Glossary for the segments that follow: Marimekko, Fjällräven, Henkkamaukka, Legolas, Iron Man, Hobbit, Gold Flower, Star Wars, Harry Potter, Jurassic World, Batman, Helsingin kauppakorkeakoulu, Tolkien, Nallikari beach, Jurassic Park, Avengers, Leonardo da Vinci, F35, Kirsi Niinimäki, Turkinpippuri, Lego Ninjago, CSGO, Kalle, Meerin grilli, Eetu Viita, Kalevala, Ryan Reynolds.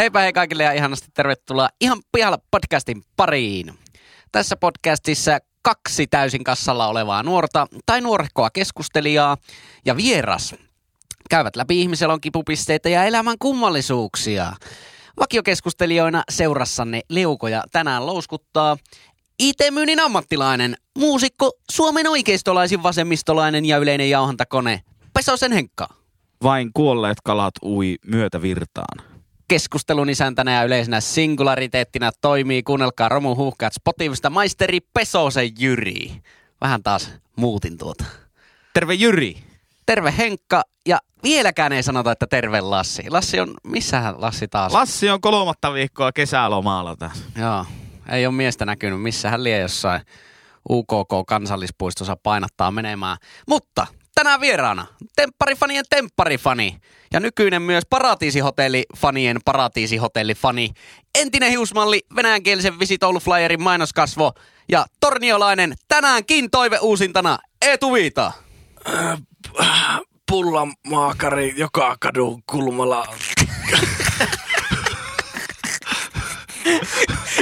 Heipä hei kaikille ja ihanasti tervetuloa ihan pihalla podcastin pariin. Tässä podcastissa kaksi täysin kassalla olevaa nuorta tai nuorehkoa keskustelijaa ja vieras käyvät läpi ihmiselon kipupisteitä ja elämän kummallisuuksia. Vakiokeskustelijoina seurassanne leukoja tänään louskuttaa IT-myynnin ammattilainen, muusikko, Suomen oikeistolaisin vasemmistolainen ja yleinen jauhantakone Pesosen Henkka. Vain kuolleet kalat ui myötävirtaan. Keskustelun isäntänä ja yleisenä singulariteettina toimii, kuunnelkaa Romu Huuhkaat Spotifysta, maisteri Pesosen Jyri. Vähän taas muutin tuota. Terve Jyri. Terve Henkka. Ja vieläkään ei sanota, että terve Lassi. Lassi on, missähän Lassi taas? Lassi on 3. viikkoa kesälomalla tässä. Joo, ei ole miestä näkynyt. Missähän lie jossain UKK-kansallispuistossa painattaa menemään. Mutta tänään vieraana tempparifanien tempparifani ja nykyinen myös paratiisihotellifanien paratiisihotellifani, entinen hiusmalli, venäjänkielisen Visit Oulu Flyerin mainoskasvo ja torniolainen tänäänkin toive uusintana Eetu Viita. Pullamaakari joka kadun kulmalla.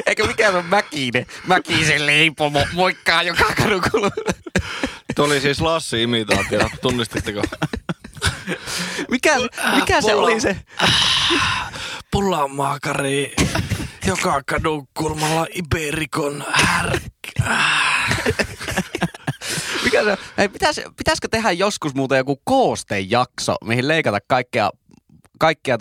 Eikö mikään Mäkisen leipomo moikkaa joka kadun kulmalla. Tuo oli siis Lassi-imitaatio, tunnistitteko? Mikä se oli se? Pullamaakari joka kadun kulmalla Iberikon härkä. Hei, pitäisikö tehdä joskus muuten joku koostejakso, mihin leikata kaikkia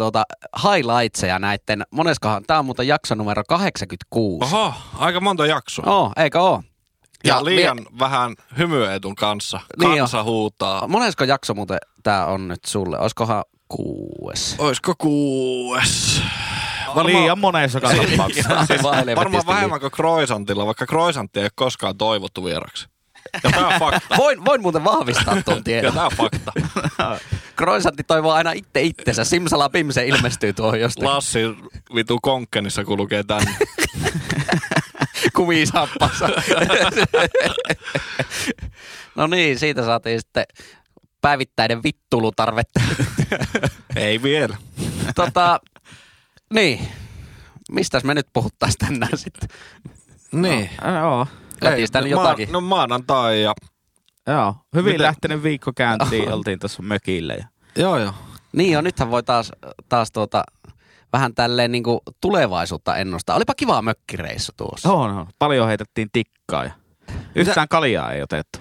highlightseja näitten. Moneskohan, tää on muuten jakso numero 86. Oho, aika monta jaksoa. Oo, eikö oo? Ja liian vähän hymyä Etun kanssa. Kansa huutaa. Monesko jakso muuten tää on nyt sulle? Oiskohan 6? Oisko 6? Liian monessa kannattavassa. Varmaan vähemmän kuin Kroisantilla, vaikka Kroisantti ei ole koskaan toivottu vieraksi. Ja tää on fakta. Voin muuten vahvistaa tuon tiedon. Ja tää on fakta. Kroisantti toivoo aina itsensä. Simsalapimse ilmestyy tuohon jostain. Lassi vitu konkkenissa, kun lukee tänne. Kumisappassa. No niin, siitä saatiin sitten päivittäinen vittulutarvetta. Ei vielä. Niin. Mistäs me nyt puhuttais tänään sitten? Niin. Joo. Lätistän jotakin. No maanantai ja... Joo, hyvin lähtenyt viikko käyntiin, oltiin tuossa mökille. Ja... Joo. Niin jo, nythän voi taas vähän tälleen niinku tulevaisuutta ennustaa. Olipa kiva mökkireissu tuossa. No. Paljon heitettiin tikkaa ja yhtään kaljaa ei otettu.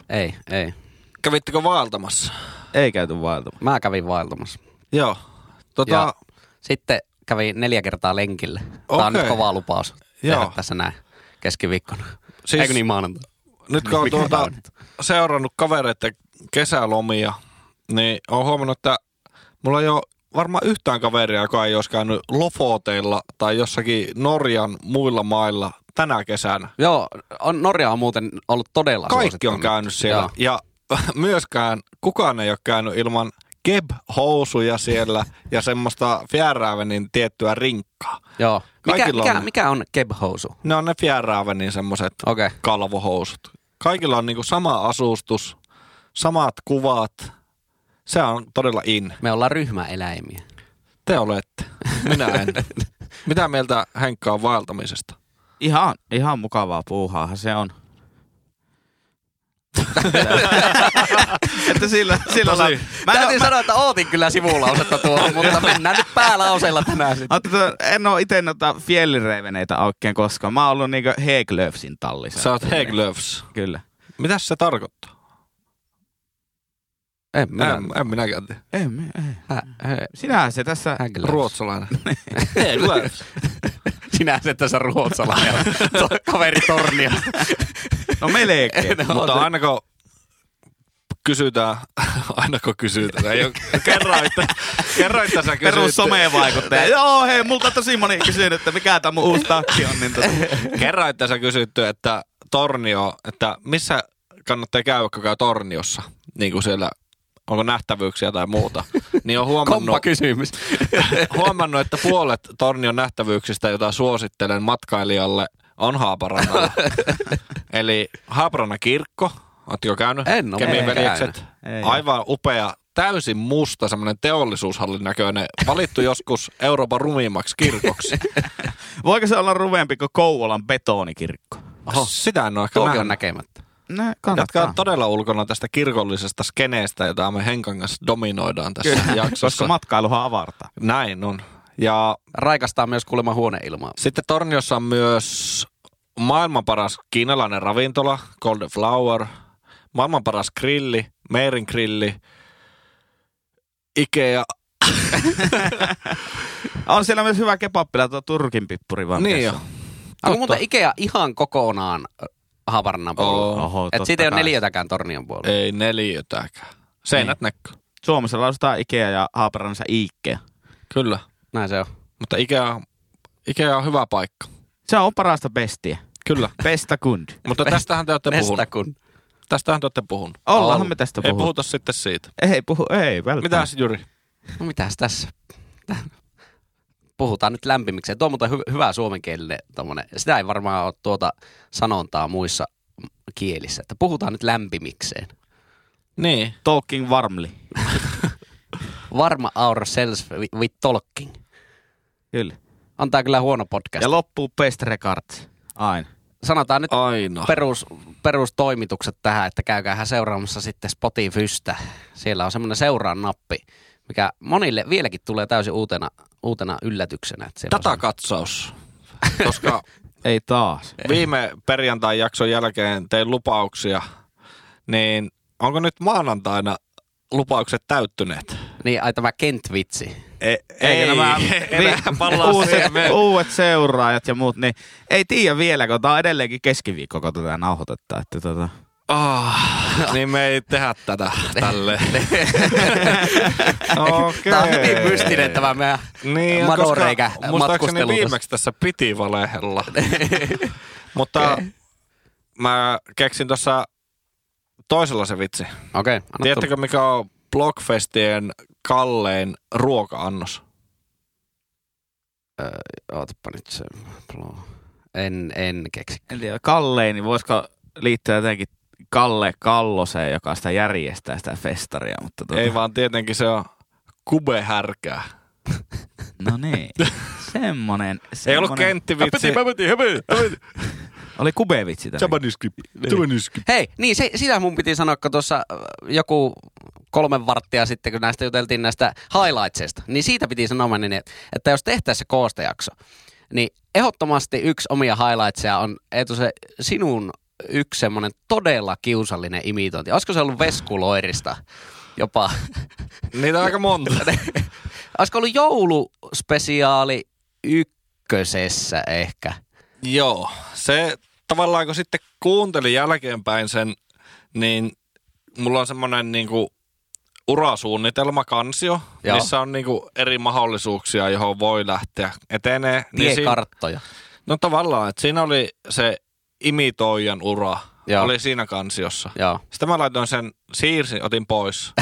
Ei. Kävittekö vaeltamassa? Ei käyty vaeltamassa. Mä kävin vaeltamassa. Joo. Ja sitten kävin 4 kertaa lenkille. Okay. Tää on nyt kova lupaus tehdä tässä näin keskiviikkona. Siis, eikö niin maanantai? Nyt kun on seurannut kavereiden kesälomia, niin on huomannut, että mulla ei ole varmaan yhtään kaveria, joka ei olisi käynyt Lofoteilla tai jossakin Norjan muilla mailla tänä kesänä. Joo, Norja on muuten ollut todella suosittu. Kaikki on käynyt siellä. Joo. Ja myöskään kukaan ei ole käynyt ilman keb-housuja siellä ja semmoista Fjällrävenin tiettyä rinkkaa. Joo. Mikä on keb-housu? Ne on ne Fjällrävenin semmoiset kalvohousut. Kaikilla on niinku sama asustus, samat kuvat. Se on todella in. Me ollaan ryhmäeläimiä. Te olette. Minä en. Mitä mieltä Henkka on vaeltamisesta? Ihan mukavaa puuhaahan se on. Että sillä saa... Täytyy sanoa, että ootin kyllä sivulausetta tuolla, mutta mennään nyt päälauseilla tänään sitten. En oo ite noita fjällräveneitä oikein koskaan. Mä oon ollut niinku Haglöfsin tallissa. Sä oot Haglöfs. Kyllä. Mitäs se tarkoittaa? En minäkään tiedä. Sinähän se tässä... Ruotsalainen. Haglöfs. Sinähän se tässä ruotsalainen. Kaveri tornia. No melkein. Mutta aina kun kysytään. Ei ole kerroin tässä kysytään. Perus somevaikuttaja. Joo, hei, multa tosi moni kysynyt, että mikä tämä mun uusi takki on. Niin kerroin tässä kysytty, että Tornio, että missä kannattaa käydä, kun käy Torniossa? Niin kuin siellä, onko nähtävyyksiä tai muuta. Niin on huomannut, että puolet Tornion nähtävyyksistä, jota suosittelen matkailijalle, on Haaparannalla. Eli Haaparannan kirkko, ootteko käynyt? En ole. Aivan upea täysin musta, semmoinen teollisuushallin näköinen, valittu joskus Euroopan rumiimmaksi kirkoksi. Voiko se olla rumeampi kuin Kouvolan betonikirkko? Oho, sitä en ole ehkä näkemättä. Kannattaa. Jatkaa todella ulkona tästä kirkollisesta skeneestä, jota me Henkan kanssa dominoidaan tässä jaksossa. Koska matkailuhan avartaa. Näin on. Ja raikastaa myös kuulemma huoneilmaa. Sitten Torniossa on myös maailman paras kiinalainen ravintola, Gold Flower, maailman paras grilli, Meerin grilli, Ikea. On siellä myös hyvä kebappila tuo Turkinpippuri vankeessa. Niin jo. Onko muuten Ikea ihan kokonaan Haaparannan puolella? Oho, et siitä ei ole neliötäkään Tornion puolella. Ei neliötäkään. Seinät näkyy. Suomessa lausutaan Ikea ja Haaparannassa Ikea. Kyllä. Näin se on. Mutta Ikea on hyvä paikka. Se on parasta bestiä. Kyllä. Besta kund. Mutta tästähän te olette puhunut. Ollaanhan me tästä puhunut. Ei puhuta sitten siitä. Ei välttämättä. Mitäs Juri? No mitäs tässä? Puhutaan nyt lämpimikseen. Tuo on muuten hyvä suomenkielinen tommonen. Sitä ei varmaan ole tuota sanontaa muissa kielissä. Että puhutaan nyt lämpimikseen. Niin. Talking warmly. Varma ourselves with talking. Kyllä. Antaa kyllä huono podcast. Ja loppuu best regards. Aina. Sanotaan nyt perustoimitukset tähän, että käykäähän seuraamassa sitten Spotifystä. Siellä on semmoinen seuraa-nappi, mikä monille vieläkin tulee täysin uutena yllätyksenä. Datakatsaus, koska ei taas. Viime perjantain jakson jälkeen tein lupauksia, niin onko nyt maanantaina lupaukset täyttyneet? Niin, ai tämä kentvitsi. Ei nämä uudet seuraajat ja muut, niin ei tiedä vielä, kun tämä on edelleenkin keskiviikko, kun tätä nauhoitetaan. Niin me ei tehdä tätä tälleen. Okay. Tämä on hyvin mystinen tämä meidän niin, madoreikä matkustelu. Viimeksi tässä piti valehella. Mutta mä keksin tuossa toisella se vitsi. Okei. Tiedättekö mikä on Blockfestien kallein ruoka-annos? Ootapa nyt se. En keksi. Kallein, niin voisiko liittyä jotenkin Kalle Kalloseen, joka sitä järjestää sitä festaria. Mutta ei vaan tietenkin se on kubehärkää. No niin, semmonen. Ei ollut kenttivitsi. Oli kubevitsi tämä. Chabaniski. Hei, niin sitä mun piti sanoa, kun tuossa joku 3 varttia sitten, kun näistä juteltiin näistä highlightsista, niin siitä piti sanoa, niin, että jos tehtäisiin se koostejakso, niin ehdottomasti yksi omia highlightseja on, Eetu, se sinun yksi semmoinen todella kiusallinen imitointi. Olisiko se ollut veskuloirista jopa? Niitä on aika monta. Olisiko ollut jouluspesiaali ykkösessä ehkä? Joo, se tavallaan kun sitten kuuntelin jälkeenpäin sen, niin mulla on semmoinen niinku urasuunnitelmakansio, joo, missä on niinku eri mahdollisuuksia, johon voi lähteä etenee. Tiekarttoja. No tavallaan, että siinä oli se imitoijan ura, joo, oli siinä kansiossa. Joo. Sitten mä laitoin sen, otin pois,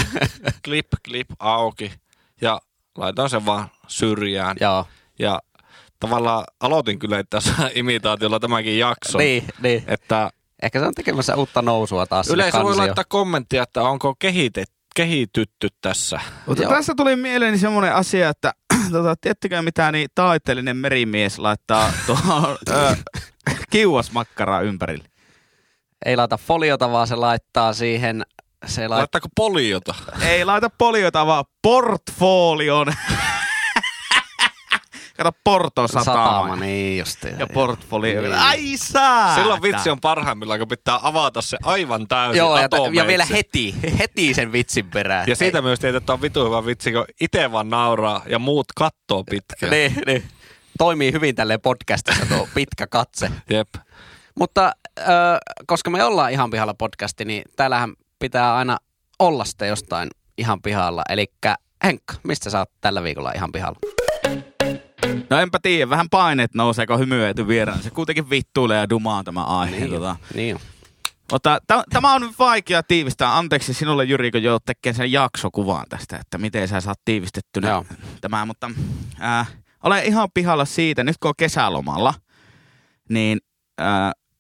klip auki ja laitoin sen vaan syrjään. Joo. Ja tavallaan aloitin kyllä että tässä imitaatiolla tämäkin jakso. Niin. Että ehkä se on tekemässä uutta nousua taas. Yleensä voi laittaa kommenttia, että onko kehitytty tässä. Mutta tässä tuli mieleeni semmoinen asia, että tiettikö mitä niin taiteellinen merimies laittaa tuohon kiuasmakkaraa ympärille. Ei laita foliota, vaan se laittaa siihen. Laittaako poliota? Ei laita poliota, vaan portfolion. Kato, Porto satama. Niin justiin. Ja portfolio. Niin. Ai saa! Silloin vitsi on parhaimmillaan, kun pitää avata se aivan täysin. Joo, ja vielä heti sen vitsin perään. Ja siitä myös teet, että on vitu hyvä vitsi, kun itse vaan nauraa ja muut kattoo pitkään. Niin. Toimii hyvin tälleen podcastissa tuo pitkä katse. Jep. Mutta koska me ollaan ihan pihalla podcasti, niin täällähän pitää aina olla sitä jostain ihan pihalla. Elikkä Henkka, mistä sä oot tällä viikolla ihan pihalla? No enpä tiedä, vähän paineet nousee, kun hymyöity vieraan. Se kuitenkin vittuilee ja dumaa tämä aihe. Niin. Mutta tämä on vaikea tiivistää. Anteeksi sinulle, Jyri, kun joudut tekemään sen jaksokuvan tästä, että miten sä saat tiivistettynä tämä. Mutta olen ihan pihalla siitä, nyt kun on kesälomalla, niin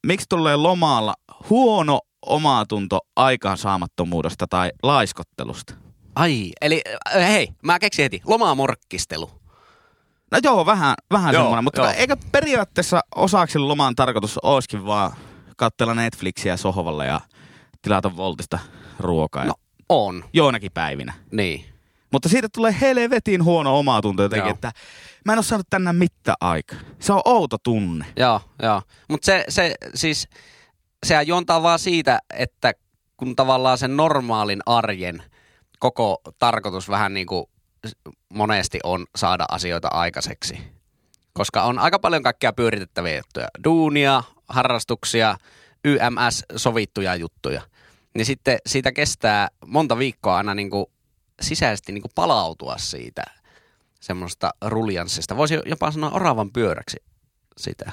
miksi tulee lomalla huono omatunto aikaansaamattomuudesta tai laiskottelusta? Ai, eli hei, mä keksin heti. Lomamorkkistelu. No joo, vähän semmoinen, mutta eikö periaatteessa osaksi loman tarkoitus olisikin vaan katsella Netflixiä sohvalla ja tilata Woltista ruokaa? No on. Joonakin päivinä. Niin. Mutta siitä tulee helvetin huono omatunto jotenkin, että mä en oo saanut tänään mitään aikaa. Se on outo tunne. Joo. Mutta sehän juontaa vaan siitä, että kun tavallaan sen normaalin arjen koko tarkoitus vähän niin kuin monesti on saada asioita aikaiseksi. Koska on aika paljon kaikkea pyöritettäviä juttuja. Duunia, harrastuksia, YMS-sovittuja juttuja. Niin sitten siitä kestää monta viikkoa aina niin kuin sisäisesti niin kuin palautua siitä semmoista ruljanssista. Voisi jopa sanoa oravan pyöräksi sitä.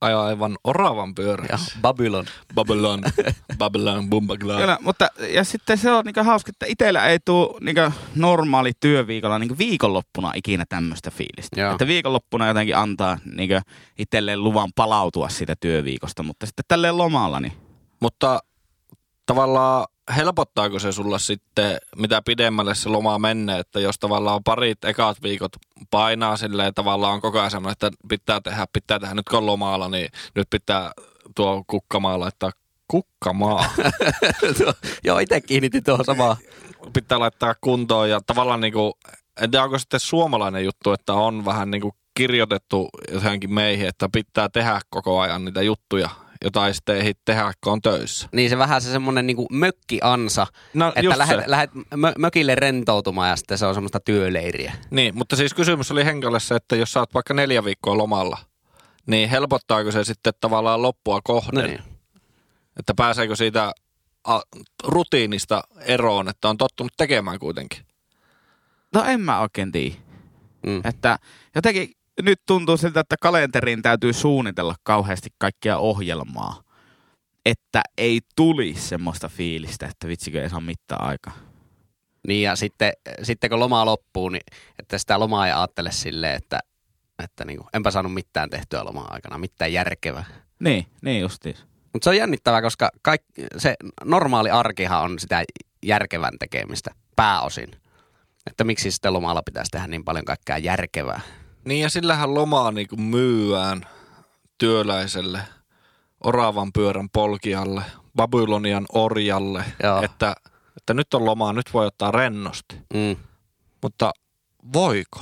Aivan oravan pyöräksi. Babylon, bumbaglaan. Kyllä, mutta ja sitten se on niin hauska, että itsellä ei tule niin normaali työviikolla niin viikonloppuna ikinä tämmöistä fiilistä. Joo. Että viikonloppuna jotenkin antaa niin itselleen luvan palautua siitä työviikosta, mutta sitten tälleen lomalla. Niin. Mutta tavallaan helpottaako se sulla sitten, mitä pidemmälle se loma menee, että jos tavallaan parit ekat viikot painaa silleen tavallaan koko ajan semmoinen, että pitää tehdä, nyt kun on lomaalla, niin nyt pitää tuo kukkamaa laittaa kukkamaa. Joo, itse kiinnitin tuohon samaan. Pitää laittaa kuntoon ja tavallaan niinku, en tiedä onko sitten suomalainen juttu, että on vähän niinku kirjoitettu johonkin meihin, että pitää tehdä koko ajan niitä juttuja. Jotain sitten ei tehdä, kun on töissä. Niin se vähän se semmoinen niin kuin mökkiansa, no, että lähet mökille rentoutumaan ja sitten se on semmoista työleiriä. Niin, mutta siis kysymys oli henkilölle se, että jos sä oot vaikka 4 viikkoa lomalla, niin helpottaako se sitten tavallaan loppua kohden? No niin. Että pääseekö siitä rutiinista eroon, että on tottunut tekemään kuitenkin? No en mä oikein tiedä. Että jotenkin... Nyt tuntuu siltä, että kalenteriin täytyy suunnitella kauheasti kaikkia ohjelmaa, että ei tulisi semmoista fiilistä, että vitsikö ei saa mitään aikaa. Niin ja sitten kun loma loppuu, niin että sitä lomaa ei ajattele silleen, että niin kuin, enpä saanut mitään tehtyä lomaa aikana, mitään järkevää. Niin justiin. Mutta se on jännittävää, koska se normaali arkihan on sitä järkevän tekemistä pääosin. Että miksi sitten lomalla pitäisi tehdä niin paljon kaikkea järkevää. Niin ja sillähän lomaa niin kuin myyään työläiselle, oravan pyörän polkijalle, Babylonian orjalle, että nyt on lomaa, nyt voi ottaa rennosti. Mm. Mutta voiko?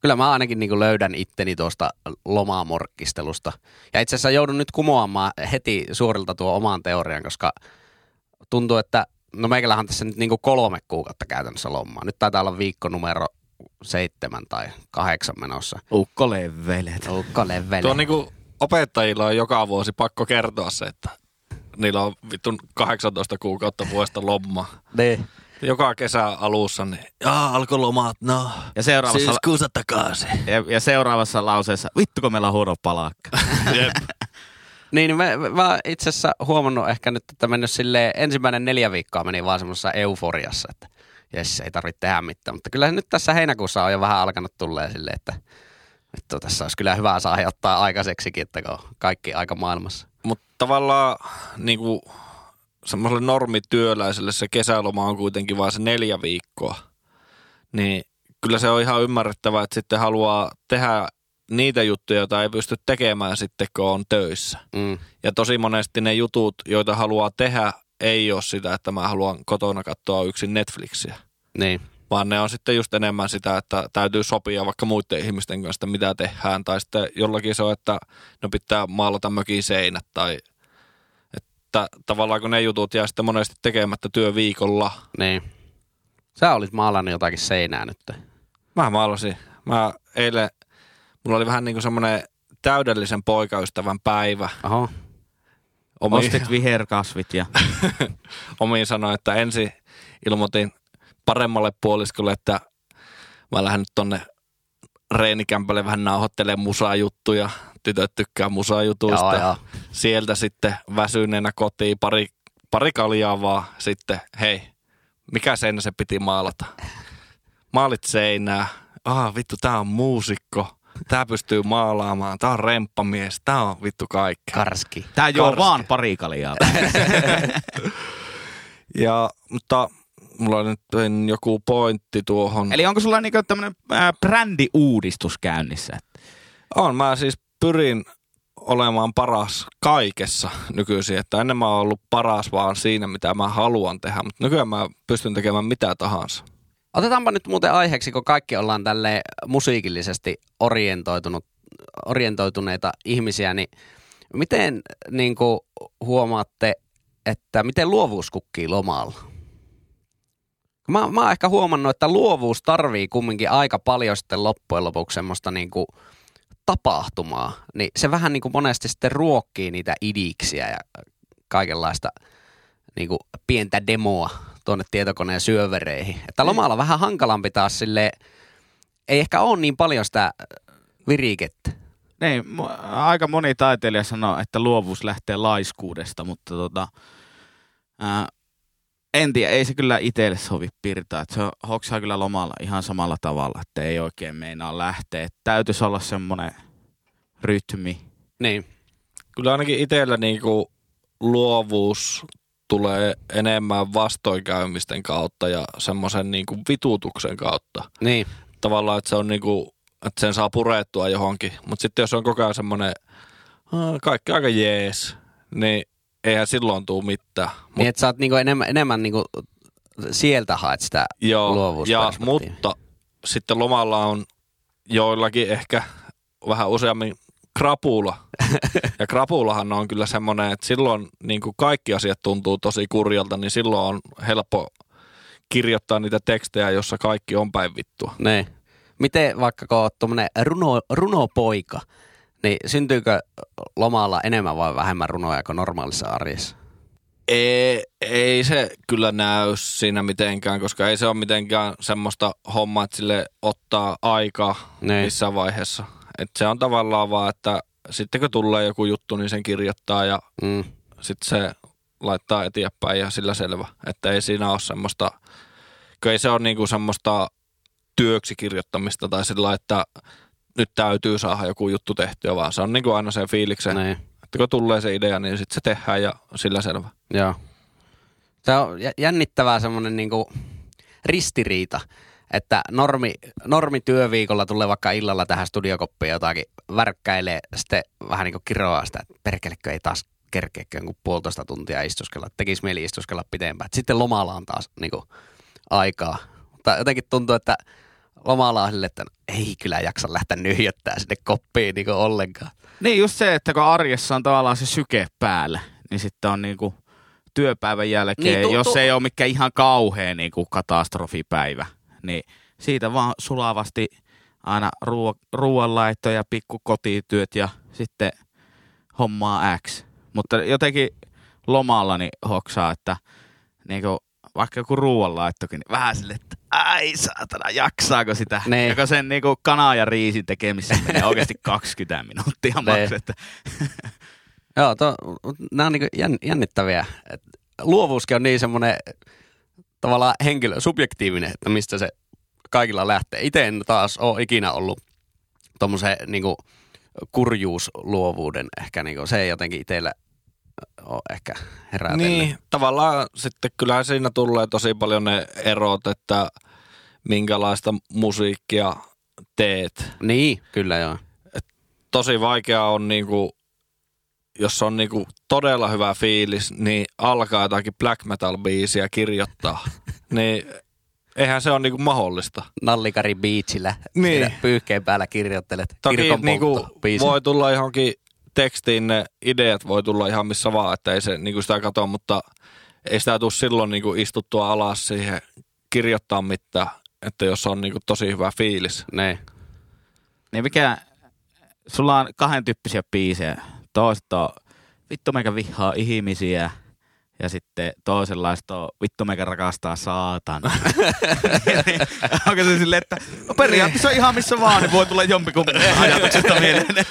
Kyllä mä ainakin niin kuin löydän itteni tuosta lomamorkkistelusta. Ja itse asiassa joudun nyt kumoamaan heti suorilta tuo omaan teorian, koska tuntuu, että no meikälähän tässä nyt niin kuin 3 kuukautta käytännössä lomaa. Nyt taitaa olla viikkonumero 7 tai 8 menossa. Ukkolevelet. Tuo on niinku opettajilla on joka vuosi pakko kertoa se, että niillä on vittun 18 kuukautta vuodesta lomaa. Niin. Joka kesä alussa, niin alkoi lomat, no. Ja syyskuussa takaisin. Ja seuraavassa lauseessa, vittuko meillä on huono palakka. Niin, mä itse asiassa huomannut ehkä nyt, että mennyt silleen, ensimmäinen 4 viikkoa meni vaan semmoisessa euforiassa, että jes, ei tarvitse tehdä mitään, mutta kyllä nyt tässä heinäkuussa on jo vähän alkanut tulleen silleen, että nyt tässä olisi kyllä hyvä saada ottaa aikaiseksikin, että kaikki aika maailmassa. Mutta tavallaan niin kuin semmoiselle normityöläiselle se kesäloma on kuitenkin vaan se 4 viikkoa, niin kyllä se on ihan ymmärrettävää, että sitten haluaa tehdä niitä juttuja, joita ei pysty tekemään sitten, kun on töissä. Mm. Ja tosi monesti ne jutut, joita haluaa tehdä, ei ole sitä, että mä haluan kotona katsoa yksin Netflixiä. Niin. Vaan ne on sitten just enemmän sitä, että täytyy sopia vaikka muiden ihmisten kanssa, mitä tehdään. Tai sitten jollakin se on, että no pitää maalata mökin seinät. Tai että tavallaan kun ne jutut jää sitten monesti tekemättä työviikolla. Niin. Sä olit maalannut jotakin seinää nyt. Mä maalasin. Mä eilen, mulla oli vähän niin kuin semmoinen täydellisen poikaystävän päivä. Aha. Ostit viherkasvit ja... Omiin sanoin, että ensin ilmoitin paremmalle puoliskolle, että mä lähden nyt tonne Reenikämpölle vähän nauhoittelemaan musajuttuja. Tytöt tykkää musajutuista. Joo. Sieltä sitten väsyneenä kotiin pari kaljaa vaan. Sitten hei, mikä seinä se piti maalata? Maalit seinää. Vittu, tää on muusikko. Tää pystyy maalaamaan, tää on remppamies, tää on vittu kaikki. Karski. Tää juo vaan pari kaljaa. Ja, mutta mulla on nyt joku pointti tuohon. Eli onko sulla niinku tämmönen brändiuudistus käynnissä? On, mä siis pyrin olemaan paras kaikessa nykyisin, että ennen mä oon ollut paras vaan siinä, mitä mä haluan tehdä, mutta nykyään mä pystyn tekemään mitä tahansa. Otetaanpa nyt muuten aiheeksi, kun kaikki ollaan tälleen musiikillisesti orientoituneita ihmisiä, niin miten niin kuin huomaatte, että miten luovuus kukkii lomalla? Mä oon ehkä huomannut, että luovuus tarvii kumminkin aika paljon sitten loppujen lopuksi semmoista niin kuin tapahtumaa, niin se vähän niin kuin monesti sitten ruokkii niitä idiksiä ja kaikenlaista niin kuin pientä demoa tuonne tietokoneen syövereihin. Että lomalla vähän hankalampi taas silleen, ei ehkä ole niin paljon sitä virikettä. Niin, aika moni taiteilija sanoo, että luovuus lähtee laiskuudesta, mutta en tiedä, ei se kyllä itselle sovi pirtaa. Se hoksaa kyllä lomalla ihan samalla tavalla, että ei oikein meinaa lähteä. Täytyisi olla semmoinen rytmi. Niin. Kyllä ainakin itsellä niinku luovuus tulee enemmän vastoinkäymisten kautta ja semmoisen niinku vitutuksen kautta. Niin. Tavallaan, että se on niinku, että sen saa purettua johonkin. Mutta sitten jos on koko ajan semmoinen, kaikki aika jees, niin eihän silloin tuu mitään. Niin, että sä oot niinku enemmän niinku sieltä haet sitä luovuusperspektiiviä. Mutta sitten lomalla on joillakin ehkä vähän useammin krapula. Ja krapulahan on kyllä semmoinen, että silloin niinku kaikki asiat tuntuu tosi kurjalta, niin silloin on helppo kirjoittaa niitä tekstejä, jossa kaikki on päin vittua. Niin. Miten vaikka kun oot tuommoinen runopoika, niin syntyykö lomalla enemmän vai vähemmän runoja kuin normaalissa arjessa? Ei se kyllä näy siinä mitenkään, koska ei se ole mitenkään semmoista hommaa, että sille ottaa aikaa missään vaiheessa. Et se on tavallaan vaan, että sitten kun tulee joku juttu, niin sen kirjoittaa ja sitten se laittaa eteenpäin ja sillä selvä. Että ei siinä ole semmoista, kun ei se ole niinku semmoista työksi kirjoittamista tai sillä, että nyt täytyy saada joku juttu tehtyä, vaan se on niin kuin aina se fiiliksen, että kun tulee se idea, niin sitten se tehdään ja sillä selvä. Joo. Tämä on jännittävää semmoinen niin kuin ristiriita, että normityöviikolla tulee vaikka illalla tähän studiokoppiin jotakin, värkkäilee, sitten vähän niin kuin kiroaa sitä, että perkelekö ei taas kerkeekö joku 1,5 tuntia istuskella, tekisi mieli istuskella pitempään. Sitten lomalla on taas niin kuin aikaa. Mutta jotenkin tuntuu, että lomalla on sille, että ei kyllä jaksa lähteä nyhjöttämään sinne koppiin niin kuin ollenkaan. Niin just se, että kun arjessa on tavallaan se syke päällä, niin sitten on niin kuin työpäivän jälkeen, niin, jos ei ole mikään ihan kauhea niin kuin katastrofipäivä, niin siitä vaan sulavasti aina ruoanlaitto ja pikku kotityöt ja sitten hommaa X. Mutta jotenkin lomalla niin hoksaa, että niin kuin vaikka joku ruoanlaittokin, niin vähän sille, että ai saatana, jaksaako sitä? Nee. Joka sen niinku kana ja riisin tekemisessä menee oikeasti 20 minuuttia maksetta. Joo, nämä on niinku jännittäviä. Et luovuuskin on niin semmoinen tavallaan henkilö, subjektiivinen, että mistä se kaikilla lähtee. Itse en taas ole ikinä ollut tommoisen niinku kurjuusluovuuden ehkä. Niinku, se ei jotenkin itsellä ole ehkä herätellyt. Niin, tavallaan sitten kyllähän siinä tulee tosi paljon ne erot, että minkälaista musiikkia teet. Niin, kyllä joo. Et tosi vaikeaa on niinku, jos on niinku todella hyvä fiilis, niin alkaa jotakin black metal biisiä kirjoittaa. Niin eihän se ole niinku mahdollista. Nallikari beachillä niin. Pyyhkeen päällä kirjoittelet. Toki niinku voi tulla johonkin tekstiin ne ideat voi tulla ihan missä vaan, että ei se niinku sitä katso, mutta ei sitä tule silloin niinku istuttua alas siihen kirjoittaa mitään, että jos on niinku tosi hyvä fiilis. Ne. Niin mikä, sulla on kahden tyyppisiä biisejä. Toista on vittu meikä vihaa ihmisiä ja sitten toisenlaista on vittu meikä rakastaa saatana. Onko se silleen, että no periaatteessa ihan missä vaan, niin voi tulla jompikummin ajatuksesta mieleen.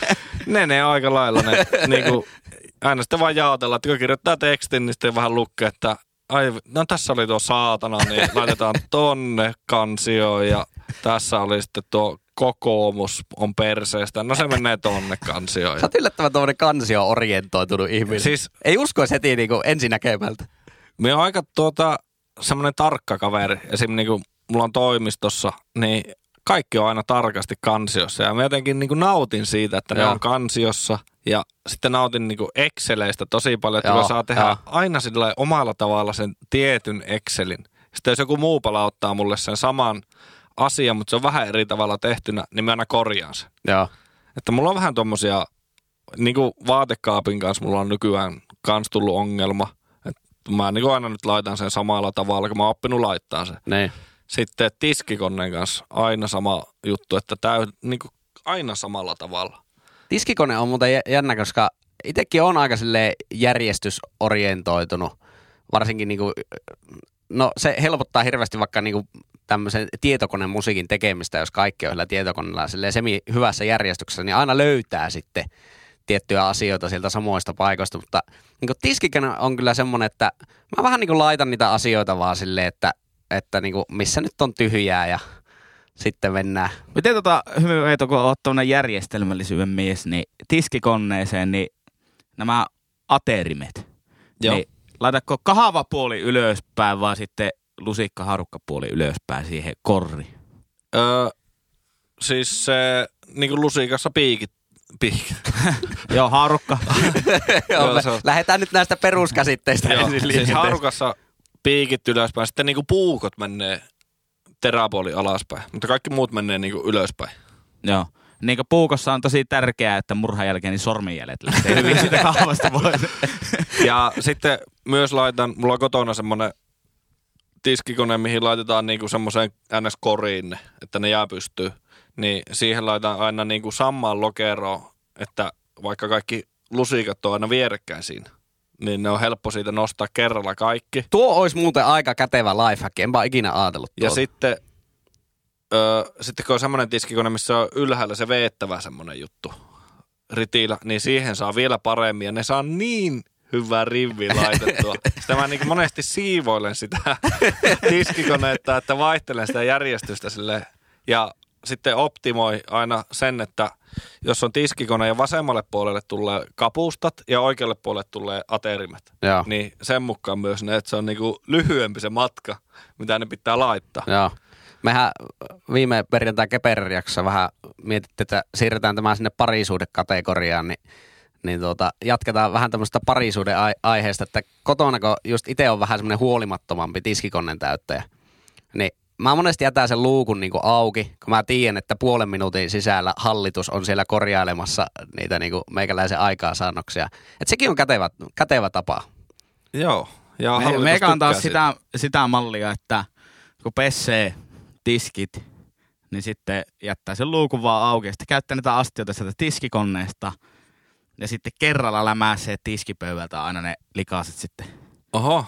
Ne on aika lailla ne, niinku, aina sitten vaan jaotella, että kun kirjoittaa tekstin, niin sitten vähän lukee, että ai, no tässä oli tuo saatana, niin laitetaan tonne kansioon ja tässä oli sitten tuo kokoomus on perseestä, no se menee tonne kansioon. Sä oot yllättävän tuommoinen kansio-orientoitunut ihminen. Siis, ei uskois heti niinku ensinäkemältä. Me on aika semmoinen tarkka kaveri. Esimerkiksi niin kuin mulla on toimistossa, niin kaikki on aina tarkasti kansiossa. Ja mä jotenkin niin kuin nautin siitä, että ne on kansiossa. Ja sitten nautin niin kuin Exceleistä tosi paljon, että saa tehdä aina sillä omalla tavalla sen tietyn Excelin. Sitten jos joku muu palauttaa mulle sen saman asian, mutta se on vähän eri tavalla tehtynä, niin mä aina korjaan sen. Joo. Että mulla on vähän tommosia, niin kuin vaatekaapin kanssa mulla on nykyään kans tullut ongelma. Että mä niin kuin aina nyt laitan sen samalla tavalla, kun mä oon oppinut laittaa sen. Niin. Sitten tiskikoneen kanssa aina sama juttu, että niin kuin aina samalla tavalla. Tiskikone on muuten jännä, koska itsekin on aika silleen järjestysorientoitunut. Varsinkin niinku, no se helpottaa hirveästi vaikka niinku tämmöisen tietokoneen musiikin tekemistä, jos kaikki on sillä tietokoneella silleen semi-hyvässä järjestyksessä, niin aina löytää sitten tiettyjä asioita sieltä samoista paikoista. Mutta niinku tiskikone on kyllä semmoinen, että mä vähän niinku laitan niitä asioita vaan silleen, että niinku missä nyt on tyhjää ja... Sitten mennään. Miten hyvin Eetu, kun olet tuollainen järjestelmällisyyden mies, niin tiskikonneeseen niin nämä aterimet, niin laitatko kahvapuoli ylöspäin vai sitten lusikkaharukkapuoli ylöspäin siihen korri? Siis se niin kuin lusikassa piikit. Joo, haarukka. Lähdetään nyt näistä peruskäsitteistä ensin. Siis haarukassa piikit ylöspäin, sitten niin kuin puukot menee. Teräpuoli alaspäin, mutta kaikki muut menee niinku ylöspäin. Joo. Niinku puukossa on tosi tärkeää, että murhan jälkeen niin sormenjäljet lähtee hyvin sitä kahvasta pois. Ja sitten myös laitan, mulla on kotona semmonen tiskikone, mihin laitetaan niinku semmoseen NS-koriin, että ne jää pystyy. Niin siihen laitan aina niinku samaan lokeroon, että vaikka kaikki lusikat on aina vierekkäin siinä. Niin ne on helppo siitä nostaa kerralla kaikki. Tuo olisi muuten aika kätevä lifehack, enpä ikinä ajatellut tuota. Ja sitten kun on semmoinen tiskikone, missä on ylhäällä se veettävä semmoinen juttu ritillä, niin siihen saa vielä paremmin ja ne saa niin hyvää riviä laitettua. Sitä mä niin monesti siivoilen sitä tiskikonetta, että vaihtelen sitä järjestystä silleen. Ja sitten optimoi aina sen, että jos on tiskikone ja vasemmalle puolelle tulee kapustat ja oikealle puolelle tulee aterimet, niin sen mukaan myös ne, että se on niinku lyhyempi se matka, mitä ne pitää laittaa. Joo. Mehän viime perjantain keperjaksossa vähän mietittiin, että siirretään tämä sinne parisuudekategoriaan, niin jatketaan vähän tämmöistä parisuuden aiheesta, että kotona, kun just itse on vähän semmoinen huolimattomampi tiskikonnen täyttäjä, niin mä monesti jätän sen luukun niinku auki, kun mä tiedän, että puolen minuutin sisällä hallitus on siellä korjailemassa niitä niinku meikäläisen aikaansaannoksia. Et sekin on kätevä tapa. Joo. Ja me kantaa sitä mallia, että kun pessee tiskit, niin sitten jättää sen luukun vaan auki. Sitten käyttää niitä astioita sieltä tiskikonneesta ja sitten kerralla lämäisee tiskipöydältä aina ne likaiset sitten. Oho.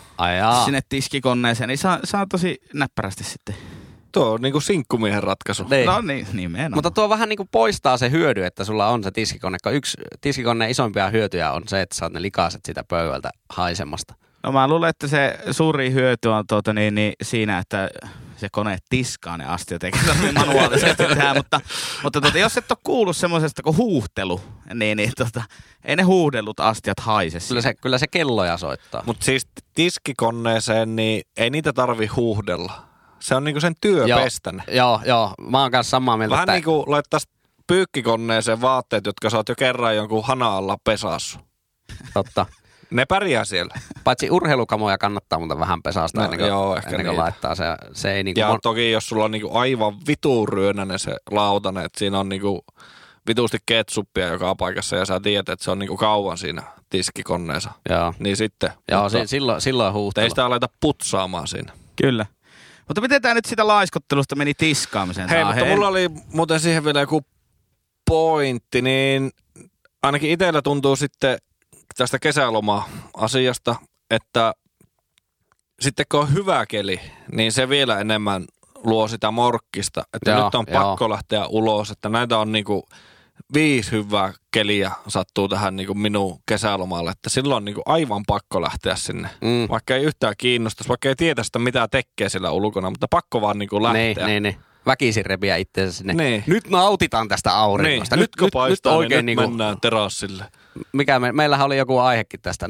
Sinne tiskikonneeseen, niin saa tosi näppärästi sitten. Tuo on niinku sinkkumiehen ratkaisu. Nei. No niin, nimenomaan. Mutta tuo vähän niinku poistaa se hyödy, että sulla on se tiskikone, kun yksi tiskikoneen isompia hyötyjä on se, että saat ne likaiset sitä pöydältä haisemasta. No mä luulen, että se suuri hyöty on siinä, että se kone tiskaa ne astiot, eikä tarvitse manuaalisesti tehdä, mutta jos et ole kuullut semmoisesta kuin huuhtelu, niin ei ne huuhdellut astiat haise. Kyllä se kelloja soittaa. Mutta siis tiskikonneeseen, niin ei niitä tarvi huuhdella. Se on niinku sen työpestäne. Joo, mä oon kanssa samaa mieltä. Vähän niinku laittaisi pyykkikonneeseen vaatteet, jotka sä oot jo kerran jonkun hanaalla pesassu. Totta. Ne pärjää siellä. Paitsi urheilukamoja kannattaa muuten vähän pesasta ennen kuin laittaa se. Ja toki jos sulla on niinku aivan vituryönäinen se lautane, että siinä on niinku vitusti ketsuppia joka paikassa ja sä tiedät, että se on niinku kauan siinä tiskikonneessa. Joo. Niin sitten. Joo, silloin huuhtelu. Ei sitä aleta putsaamaan siinä. Kyllä. Mutta miten tää nyt sitä laiskottelusta meni tiskaamiseen? Hei, mutta mulla oli muuten siihen vielä joku pointti, niin ainakin itsellä tuntuu sitten tästä kesäloma-asiasta, että sitten kun on hyvä keli, niin se vielä enemmän luo sitä morkkista. Että nyt on pakko lähteä ulos, että näitä on niinku 5 hyvää keliä sattuu tähän niinku minun kesälomalle. Että silloin on niinku aivan pakko lähteä sinne. Mm. Vaikka ei yhtään kiinnostaisi, vaikka ei tietä sitä mitä tekee sillä ulkona, mutta pakko vaan niinku lähteä. Niin. Väkisin repiä itseensä sinne. Niin. Nyt nautitaan tästä auringosta. Niin. Nyt paistaa, nyt oikein niin mennään terassille. Meillähän oli joku aihekin tästä,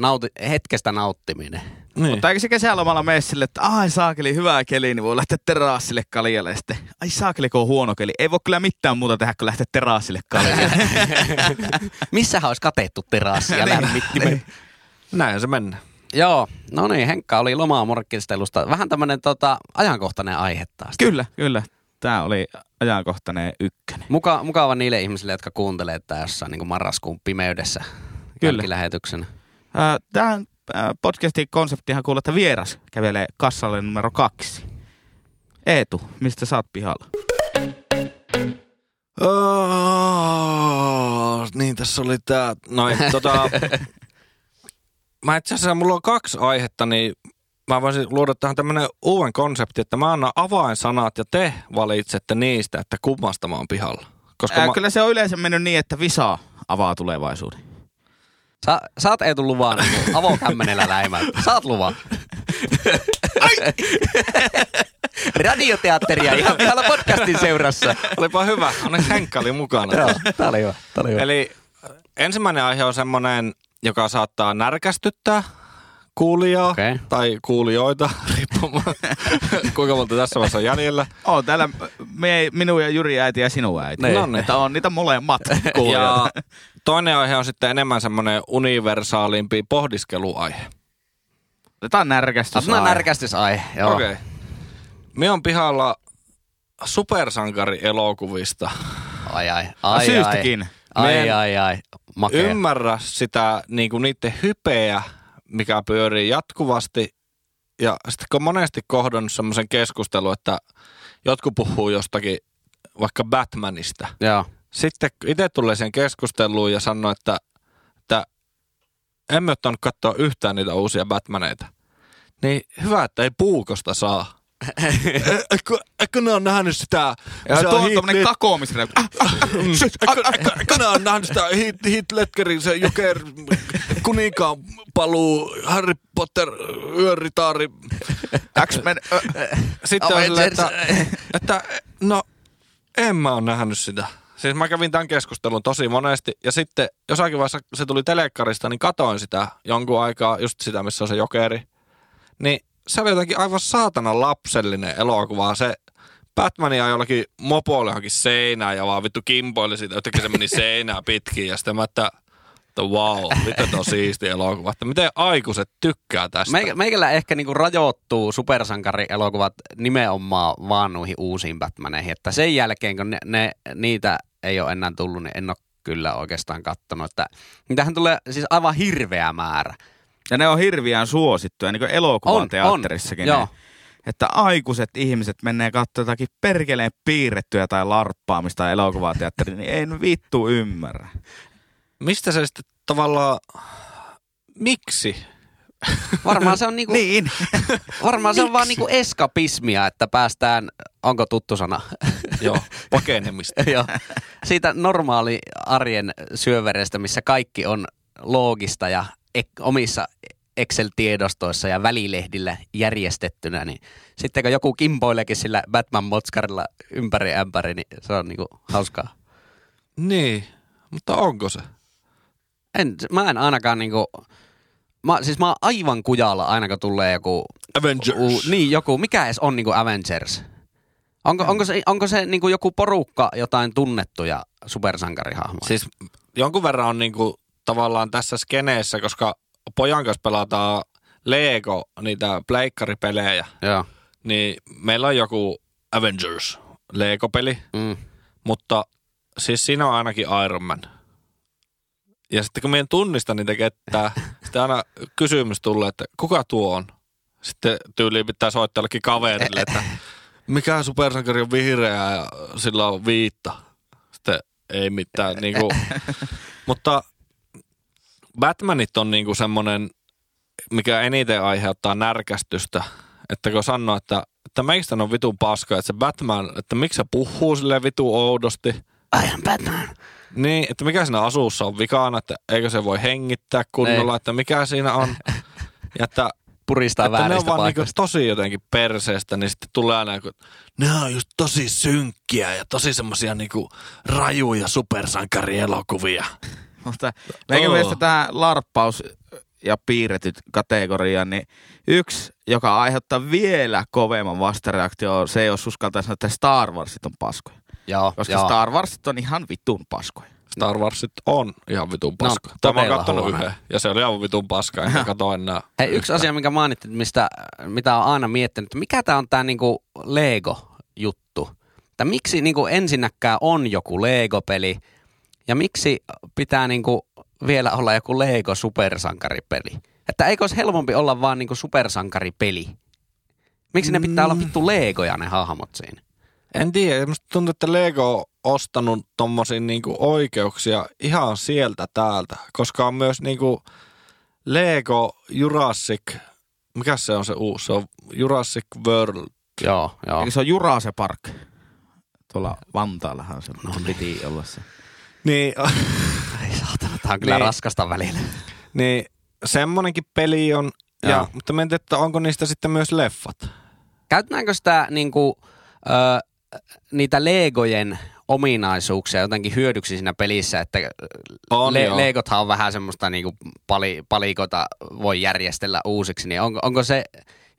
hetkestä nauttiminen. Niin. Mutta eikö se kesälomalla mene sille, että ai saakeli, hyvää keliä, niin voi lähteä terassille kaljalle. Ja sitten, ai saakeli, kun on huono keli. Ei voi kyllä mitään muuta tehdä, kun lähteä terassille kaljalle. Missähän olisi katettu terassia lämmittimen? Näin se mennään. Joo, no niin, Henkka oli lomaa morkkistelusta. Vähän tämmöinen ajankohtainen aihe taas. Kyllä, kyllä. Tämä oli ajankohtainen ykkönen. Mukava niille ihmisille, jotka kuuntelee tää jossain niin kuin marraskuun pimeydessä jälkilähetyksenä. Tähän podcastin konseptihan kuuluu, että vieras kävelee kassalle numero 2. Eetu, mistä sä oot pihalla? Niin, tässä oli tää... Mä itse asiassa, mulla on 2 aihetta, niin mä voisin luoda tähän tämmönen uuden konsepti, että mä annan avainsanat ja te valitsette niistä, että kummasta mä oon pihalla. Koska kyllä se on yleensä mennyt niin, että visa avaa tulevaisuuden. Sä oot Eetu luvan, avokämmenellä läimään. Sä oot luvan. Radioteatteria ihan pihalla podcastin seurassa. Olipa hyvä, onneksi Henkka oli mukana. Joo, tää oli hyvä. Eli ensimmäinen aihe on semmonen, joka saattaa närkästyttää kuulijaa tai kuulijoita, riippumaan kuinka monta tässä vaiheessa on jäljellä. On täällä minun ja Juri äiti ja sinun äiti. Että on niitä molemmat kuulijoita. Ja toinen aihe on sitten enemmän semmoinen universaalimpi pohdiskeluaihe. Tämä on närkästysaihe. Tämä on närkästysaihe, joo. Okei. Minä on pihalla supersankarielokuvista. Ai. Syystäkin. Ai. Makea. Ymmärrä sitä niinku niiden hypeä, mikä pyörii jatkuvasti. Ja sitten kun monesti kohdannut semmoisen keskustelun, että jotkut puhuu jostakin vaikka Batmanista. Joo. Sitten itse tulee sen keskusteluun ja sanoo, että emme ottanut katsoa yhtään niitä uusia Batmaneita. Niin hyvä, että ei puukosta saa. Eikö ne on nähnyt sitä... Se on tommonen kakoomisreakti. Eikö ne on nähnyt sitä Hitletkerin, se Joker, kuninkaan paluu, Harry Potter, yöritaari. X-Men. Sitten on silleen, että no en mä oo nähnyt sitä. Siis mä kävin tämän keskustelun tosi monesti ja sitten jossakin vaiheessa se tuli telekkarista, niin katoin sitä jonkun aikaa, just sitä missä on se Jokeri. Niin se oli jotenkin aivan saatanan lapsellinen elokuva. Se Batmania jollakin mopoilla johonkin seinään ja vaan vittu kimpoili siitä. Jotenkin se meni seinää pitkin ja sitten mä, että wow, miten on siisti elokuva. Että miten aikuiset tykkää tästä. Meikällä ehkä niinku rajoittuu supersankarielokuvat nimenomaan vaan noihin uusiin Batmaneihin. Että sen jälkeen, kun niitä ei ole enää tullut, niin en ole kyllä oikeastaan kattonut. Niitähän tulee siis aivan hirveä määrä. Ja ne on hirveän suosittuja, niin kuin elokuvan teatterissakin. Että aikuiset ihmiset menee katsomaan jotakin perkeleen piirrettyä tai larppaamista tai elokuvateatteria, niin en vittu ymmärrä. Mistä se sitten tavallaan... Miksi? Varmaan se on niinku... Niin. Varmaan se on vaan niinku eskapismia, että päästään... Onko tuttu sana? Joo, pakenemista. Joo. Siitä normaali arjen syövereistä, missä kaikki on loogista ja... omissa Excel-tiedostoissa ja välilehdillä järjestettynä, niin sitten kun joku kimpoileekin sillä Batman-motskarilla ympäri ämpäri, niin se on niinku hauskaa. Niin, mutta onko se? Mä en ainakaan niinku... Siis mä oon aivan kujalla aina, kun tulee joku... Avengers. Mikä edes on niinku Avengers? Onko se niinku joku porukka jotain tunnettuja supersankarihahmoja? Siis jonkun verran on niinku... Tavallaan tässä skeneessä, koska pojan kanssa pelataan Lego, niitä pleikkaripelejä, niin meillä on joku Avengers Lego-peli, mutta siis siinä on ainakin Iron Man. Ja sitten kun minä en tunnista niitä ketään, sitten aina kysymys tulee, että kuka tuo on? Sitten tyyliin pitää soittaa jollekin kaverille, että mikä supersankari on vihreä ja sillä on viitta. Sitten ei mitään, niinku, mutta... Batmanit on niinku semmoinen, mikä eniten aiheuttaa närkästystä, että kun sanoo, että meistä on vitun paska, että se Batman, että miksi se puhuu silleen vitun oudosti. I am Batman. Niin, että mikä siinä asuussa on vikaana, että eikö se voi hengittää kunnolla, että mikä siinä on. Ja että puristaa vääristä paikasta. Ne on vaan niinku tosi jotenkin perseestä, niin sitten tulee aina, että ne on just tosi synkkiä ja tosi semmoisia niinku rajuja supersankarielokuvia. Mutta meikä mielestä tämä larppaus ja piirretyt kategoriaan, niin yksi, joka aiheuttaa vielä kovemman vastareaktion, se ei olisi uskaltaa sanoa, että Star Warsit on paskoja. Joo, koska joo. Star Warsit on ihan vitun paskoja. Star Warsit on ihan vitun paskoja. No, tämä on katsonut yhden, ja se oli ihan vitun paska, enkä katso enää. Hei, yksi asia, minkä mainittiin, mitä on aina miettinyt, mikä tämä on tämä niinku Lego-juttu? Että miksi niinku ensinnäkään on joku Lego-peli, ja miksi pitää niinku vielä olla joku Lego supersankaripeli. Että eikö olisi helpompi olla vaan niinku supersankaripeli? Miksi ne pitää olla vittu Legoja ne hahmot siinä? En tiedä. Musta tuntuu, että Lego on ostanut tommosia niinku oikeuksia ihan sieltä täältä. Koska on myös niinku Lego Jurassic, mikä se on se uusi? Se on Jurassic World. Joo, joo. Eikö se on Jurassic Park? Tuolla Vantaallahan se piti olla se. Niin. Ei saatana, tää on kyllä raskasta välillä. Niin, semmonenkin peli on, ja, mutta mä en tiedä, että onko niistä sitten myös leffat. Käytetäänkö sitä niinku, niitä Legojen ominaisuuksia jotenkin hyödyksi siinä pelissä, että on, Legothan on vähän semmoista niinku palikoita voi järjestellä uusiksi, niin onko se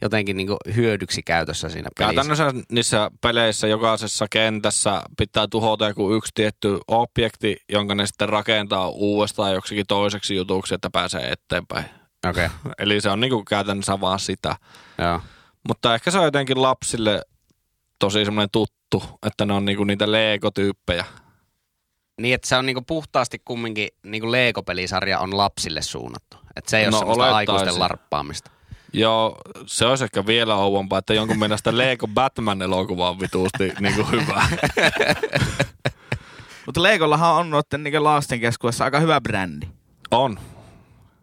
jotenkin niinku hyödyksi käytössä siinä pelissä? Käytännössä niissä peleissä jokaisessa kentässä pitää tuhota joku yksi tietty objekti, jonka ne sitten rakentaa uudestaan joksikin toiseksi jutuksi, että pääsee eteenpäin. Okay. Eli se on niinku käytännössä vaan sitä. Joo. Mutta ehkä se on jotenkin lapsille tosi semmoinen tuttu, että ne on niinku niitä Lego-tyyppejä. Niin, että se on niinku puhtaasti kumminkin, niinku Lego-pelisarja on lapsille suunnattu. Että se ei ole semmoista aikuisten larppaamista. Joo, se olisi ehkä vielä ouvompaa, että jonkun mielestä Lego Batman-elokuva on vituusti niinku hyvä. Mutta Legollahan on noiden niinku lasten keskuudessa aika hyvä brändi. On.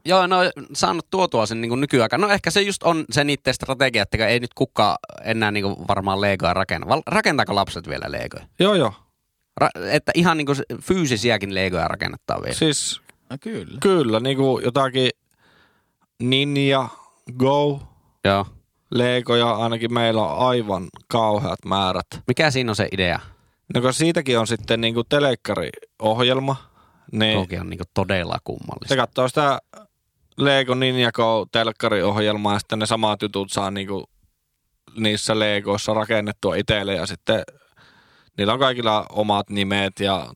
Joo, no saanut tuotua sen niinku nykyaikaan. No ehkä se just on se niiden strategia, että ei nyt kukaan enää niinku varmaan Legoa rakenna. Rakentaako lapset vielä Legoja? Joo, joo. Että ihan niinku fyysisiäkin Legoja rakennattaa vielä. Siis, kyllä. Kyllä, niinku jotakin ninja Go. Joo. Legoja ainakin meillä on aivan kauheat määrät. Mikä siinä on se idea? No kun siitäkin on sitten niinku telekkariohjelma. Niin toki on niinku todella kummallista. Se katsoo sitä Lego Ninjago telekkariohjelmaa ja sitten ne samat jutut saa niinku niissä Legoissa rakennettua itselle. Ja sitten niillä on kaikilla omat nimet ja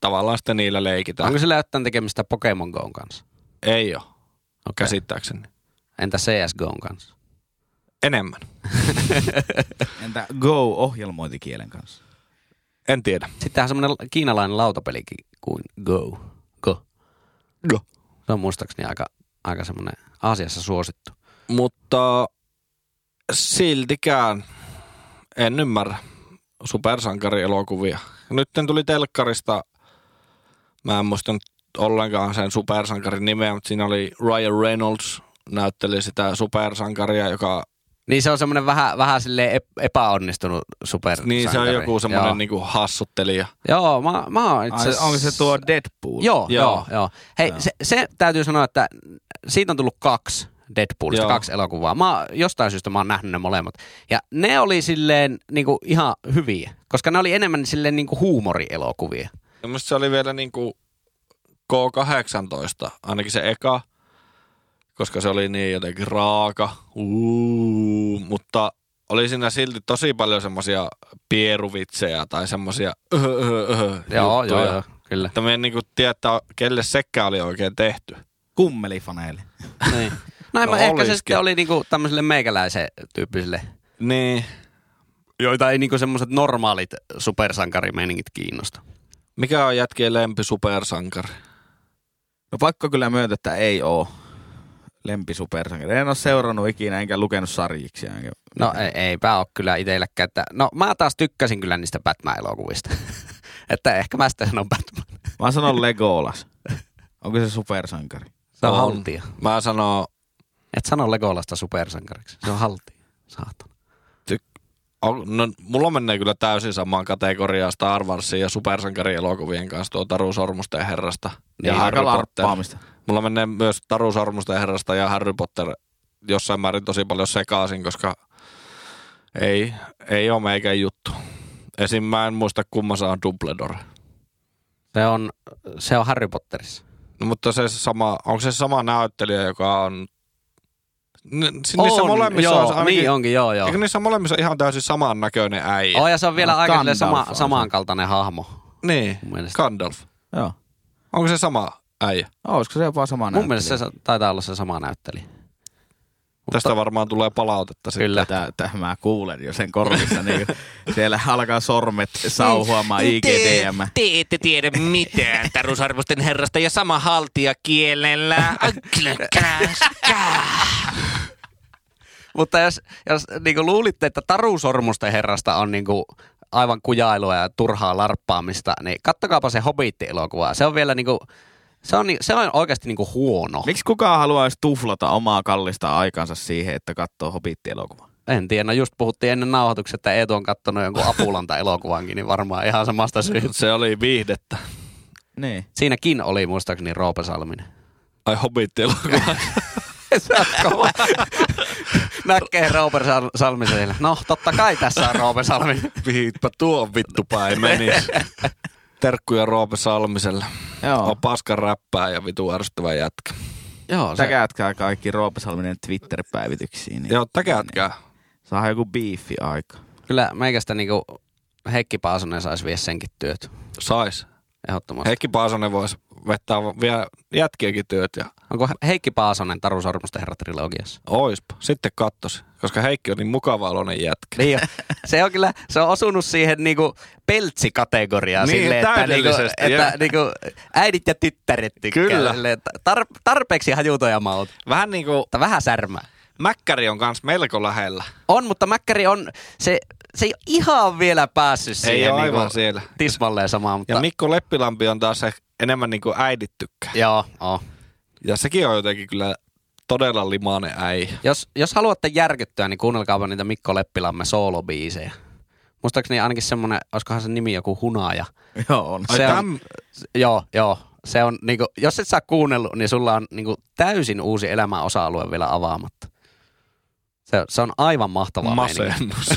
tavallaan sitten niillä leikitään. Onko sillä jotain tekemistä Pokemon Goon kanssa? Ei ole, okay. Käsittääkseni. Entä CSGOn kanssa? Enemmän. Entä Go-ohjelmointikielen kanssa? En tiedä. Sittenhän semmoinen kiinalainen lautapelikin kuin Go. Go. Go. Se on muistaakseni aika semmoinen Aasiassa suosittu. Mutta siltikään en ymmärrä supersankarielokuvia. Nyt tuli telkkarista, mä en muista ollenkaan sen supersankarin nimeä, mutta siinä oli Ryan Reynolds näytteli sitä supersankaria, joka... Niin se on semmoinen vähän silleen epäonnistunut supersankari. Niin se on joku semmoinen niinku hassuttelija. Joo, mä oon itse asiassa... Onko se tuo Deadpool? Joo. Hei, joo. Se täytyy sanoa, että siitä on tullut kaksi Deadpoolista, joo. Kaksi elokuvaa. Jostain syystä mä oon nähnyt ne molemmat. Ja ne oli silleen niinku ihan hyviä, koska ne oli enemmän silleen niinku huumorielokuvia. Ja musta se oli vielä niinku K-18, ainakin se eka... Koska se oli niin jotenkin raaka, mutta oli siinä silti tosi paljon semmoisia pieruvitsejä tai semmoisia juttuja. Joo, kyllä. Että me en niinku tiedä, että kelle sekään oli oikein tehty. Kummelifaneille. Niin. No ehkä se sitten oli niinku tämmöiselle meikäläisen tyyppiselle. Niin. Joita ei niinku semmoiset normaalit supersankarimeiningit kiinnosta. Mikä on jätkien lempi supersankari? No pakko kyllä myöntää, että ei oo. Lempisupersankari. En ole seurannut ikinä, enkä lukenut sarjiksi. No eipä ole kyllä itselläkään. Että... No mä taas tykkäsin kyllä niistä Batman-elokuvista. Että ehkä mä sitten sanon Batman. Mä sanon Legolas. Onko se supersankari? Se on haltia. Mä sanon... Et sano Legolasta supersankariksi. Se on haltia. Saatana. No, mulla menee kyllä täysin samaan kategoriaan Star Warsin ja supersankarielokuvien kanssa tuo Taru Sormusten herrasta. Niin, ja Harry Potterista. Mulla menee myös Taru Sormusten herrasta ja Harry Potter jossain määrin tosi paljon sekaisin, koska ei ole meikään juttu. Esim. Mä en muista, kumman saa Dumbledore. Se on Harry Potterissa. No, mutta se sama, onko se sama näyttelijä, joka on... Niissä molemmissa joo, on ainakin, niin onkin, joo. Eikö niissä molemmissa on ihan täysin saman näköinen äijä? Oh, ja se on vielä aika samankaltainen hahmo. Niin, Gandalf. Joo. Onko se sama äijä? Olisiko se jopa sama näyttelijä? Mun mielestä se taitaa olla se sama näyttelijä. Tästä varmaan tulee palautetta sitten. Kyllä. Mä kuulen jo sen korvissa. Niin siellä alkaa sormet sauhuamaan IGDM. Te ette tiedä mitään Taru Sormusten herrasta ja sama haltia kielellä. Mutta jos niin luulitte, että Taru Sormusten herrasta on niin kuin aivan kujailua ja turhaa larppaamista, niin kattokaapa se Hobbit-elokuva. Se on vielä niin kuin... Se on oikeasti niinku huono. Miksi kukaan haluaisi tuflata omaa kallista aikansa siihen, että katsoo Hobbit-elokuvaa? En tiedä. No just puhuttiin ennen nauhoituksia, että Eetu on katsonut jonkun Apulanta-elokuvaankin, niin varmaan ihan samasta syystä. Se oli viihdettä. Niin. Siinäkin oli muistaakseni Roope Salminen. Ai Hobbit-elokuva. Se on kova. Näkee Roope Salmisen. No totta kai tässä on Roope Salminen. Viitpä tuo vittupa ei menisi. Terkkuja Roope Salmiselle. Joo. On paskan räppää ja vitu ärsyttävä jätkä. Joo, täkäätkää kaikki Roope Salminen Twitter-päivityksiin. Niin, joo, täkäätkää. Niin. Saadaan joku biifi aika. Kyllä meikästä niinku Heikki Paasonen saisi vie senkin työt. Sais. Ehdottomasti. Heikki Paasonen voisi vettää vielä jätkiäkin työt. Ja... Onko Heikki Paasonen Taru Sormusten herra -trilogiassa? Oispa. Sitten kattosi. Koska Heikki on niin mukava oloinen jätkä. Niin jo. Se on kyllä, se on osunut siihen niinku peltsikategoriaan. Niin, silleen, että niinku äidit ja tyttäret tykkää. Kyllä. Silleen, tarpeeksi hajutoja maut. Vähän niinku... Vähän särmää. Mäkkäri on kans melko lähellä. On, mutta Mäkkäri on... Se ei ihan vielä päässyt siihen niinku tismalleen samaan. Mutta... Ja Mikko Leppilampi on taas enemmän niinku äidit tykkää. Joo, on. Ja sekin on jotenkin kyllä... Todella limainen äijä. Jos haluatte järkyttyä, niin kuunnelkaapa niitä Mikko Leppilamme soolobiisejä. Muistaakseni ainakin semmoinen, olisikohan se nimi joku Hunaja. Joo, on. Joo. Se on, niinku, jos et saa kuunnellut, niin sulla on niinku, täysin uusi elämän osa-alue vielä avaamatta. Se on aivan mahtavaa. Masennus.